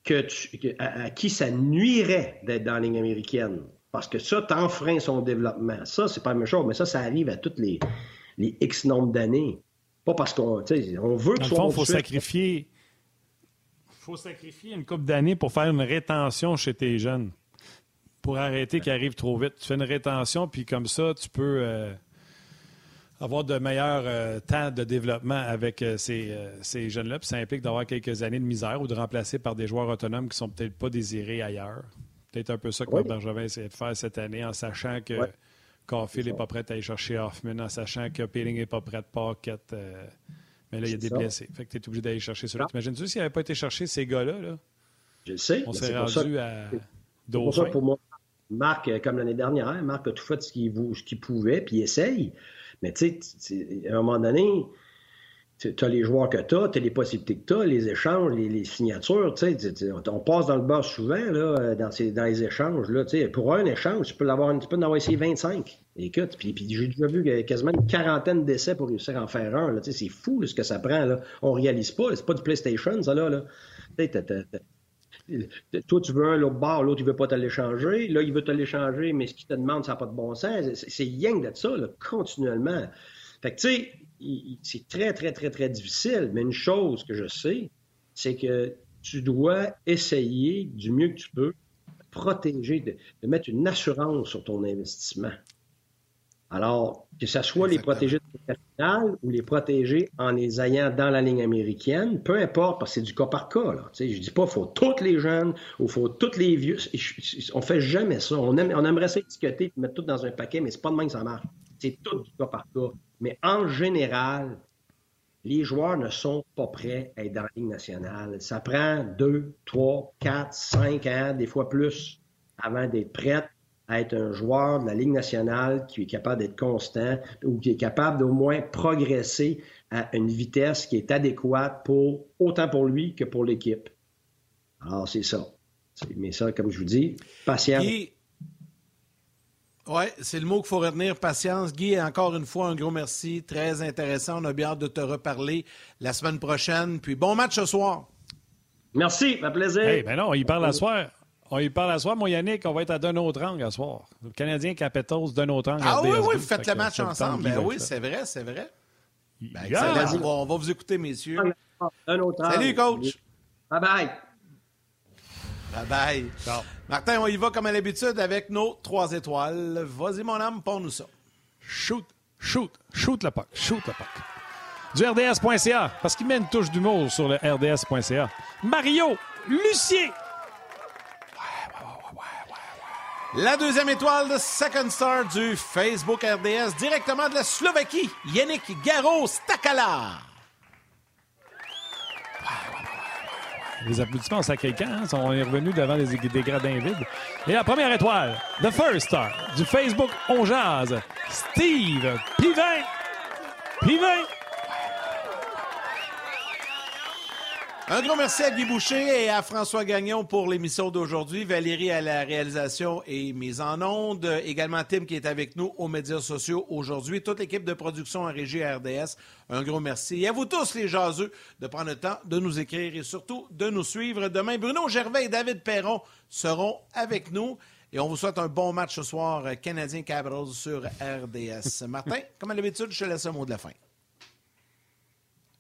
Que tu, que, à, à qui ça nuirait d'être dans la ligne américaine. Parce que ça, t'enfreins son développement. Ça, c'est pas la même chose, mais ça, ça arrive à toutes les, les X nombres d'années. Pas parce qu'on on veut que soit... Dans le fond, il faut sacrifier, faut sacrifier une couple d'années pour faire une rétention chez tes jeunes. Pour arrêter ouais. qu'ils arrivent trop vite. Tu fais une rétention, puis comme ça, tu peux... Euh... avoir de meilleurs euh, temps de développement avec euh, ces, euh, ces jeunes-là. Puis ça implique d'avoir quelques années de misère ou de remplacer par des joueurs autonomes qui ne sont peut-être pas désirés ailleurs. Peut-être un peu ça que oui. Marc Bergevin essayait de faire cette année en sachant que oui. Caufield n'est pas prêt à aller chercher Hoffman, en sachant que Poehling n'est pas prêt de Pocket. Euh, mais là, il y a des ça. blessés. Fait que tu es obligé d'aller chercher ceux-là. T'imagines-tu s'il n'avait pas été chercher ces gars-là? Là? Je le sais. On s'est rendu que... à Dauphin. C'est pour ça pour moi. Marc, comme l'année dernière, hein, Marc a tout fait ce qu'il, vous, ce qu'il pouvait, puis il essaye. Mais tu sais, à un moment donné, tu as les joueurs que tu as, tu as les possibilités que tu as, les échanges, les, les signatures. T'sais, t'sais, on passe dans le beurre souvent là, dans, ces, dans les échanges. Là, pour un échange, tu peux, l'avoir, tu peux en avoir essayé vingt-cinq. Écoute, puis, puis j'ai déjà vu quasiment une quarantaine d'essais pour réussir à en faire un. Là, c'est fou là, ce que ça prend. Là. On ne réalise pas. Là, c'est pas du PlayStation, ça. Là, là. T'sais, t'as, t'as, t'as... Toi, tu veux un, l'autre bord, l'autre, il veut pas te l'échanger. Là, il veut te l'échanger, mais ce qu'il te demande, ça n'a pas de bon sens. C'est, c'est yang de ça, là, continuellement. Fait que, tu sais, c'est très, très, très, très difficile. Mais une chose que je sais, c'est que tu dois essayer du mieux que tu peux de protéger, de, de mettre une assurance sur ton investissement. Alors, que ce soit Exactement. les protéger de capital ou les protéger en les ayant dans la ligne américaine, peu importe, parce que c'est du cas par cas. Là. Je ne dis pas qu'il faut tous les jeunes ou faut tous les vieux. On ne fait jamais ça. On, aime, on aimerait ça discuter et mettre tout dans un paquet, mais c'est pas de même que ça marche. C'est tout du cas par cas. Mais en général, les joueurs ne sont pas prêts à être dans la ligne nationale. Ça prend deux, trois, quatre, cinq ans, des fois plus, avant d'être prêts à être un joueur de la Ligue nationale qui est capable d'être constant ou qui est capable d'au moins progresser à une vitesse qui est adéquate pour autant pour lui que pour l'équipe. Alors, c'est ça. Mais ça, comme je vous dis, patience. Guy... Oui, c'est le mot qu'il faut retenir, patience. Guy, encore une fois, un gros merci. Très intéressant. On a bien hâte de te reparler la semaine prochaine. Puis bon match ce soir. Merci, ça fait plaisir. Eh hey, bien non, il parle à soir. On y parle à soir, mon Yannick, on va être à d'un autre angle à soir. Le Canadien Capitals, d'un autre angle. Ah R D S oui, oui, vous faites le match ensemble. Ben oui, c'est vrai, c'est vrai. Ben, yeah. on, va, on va vous écouter, messieurs. D'un autre angle. Salut, coach. Bye-bye. Bye-bye. Ciao. Martin, on y va comme à l'habitude avec nos trois étoiles. Vas-y, mon homme, pond-nous ça. Shoot, shoot, shoot le puck, shoot le puck. du R D S point C A, parce qu'il met une touche d'humour sur le R D S point C A. Mario Lucier. La deuxième étoile de Second Star du Facebook R D S, directement de la Slovaquie, Yannick Garo-Stakala. Les applaudissements sacré camp, hein? On est revenu devant les, des gradins vides. Et la première étoile, The First Star du Facebook On Jazz, Steve Pivin. Pivin. Un gros merci à Guy Boucher et à François Gagnon pour l'émission d'aujourd'hui. Valérie à la réalisation et mise en onde. Également Tim qui est avec nous aux médias sociaux aujourd'hui. Toute l'équipe de production en régie à R D S, un gros merci. Et à vous tous les jaseux de prendre le temps de nous écrire et surtout de nous suivre. Demain, Bruno Gervais et David Perron seront avec nous. Et on vous souhaite un bon match ce soir, Canadien Capitals sur R D S. Martin, comme à l'habitude, je te laisse un mot de la fin.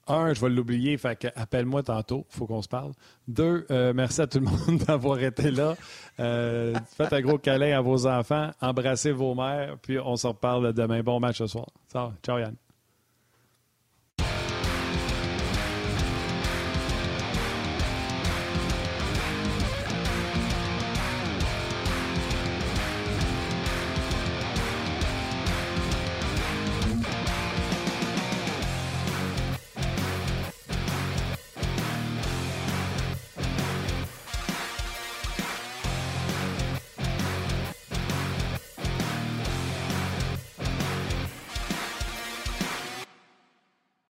Un, je vais l'oublier, fait qu'appelle-moi tantôt, il faut qu'on se parle. Deux, euh, merci à tout le monde d'avoir été là. Euh, faites un gros câlin à vos enfants, embrassez vos mères, puis on se reparle demain. Bon match ce soir. Ciao, ciao Yann.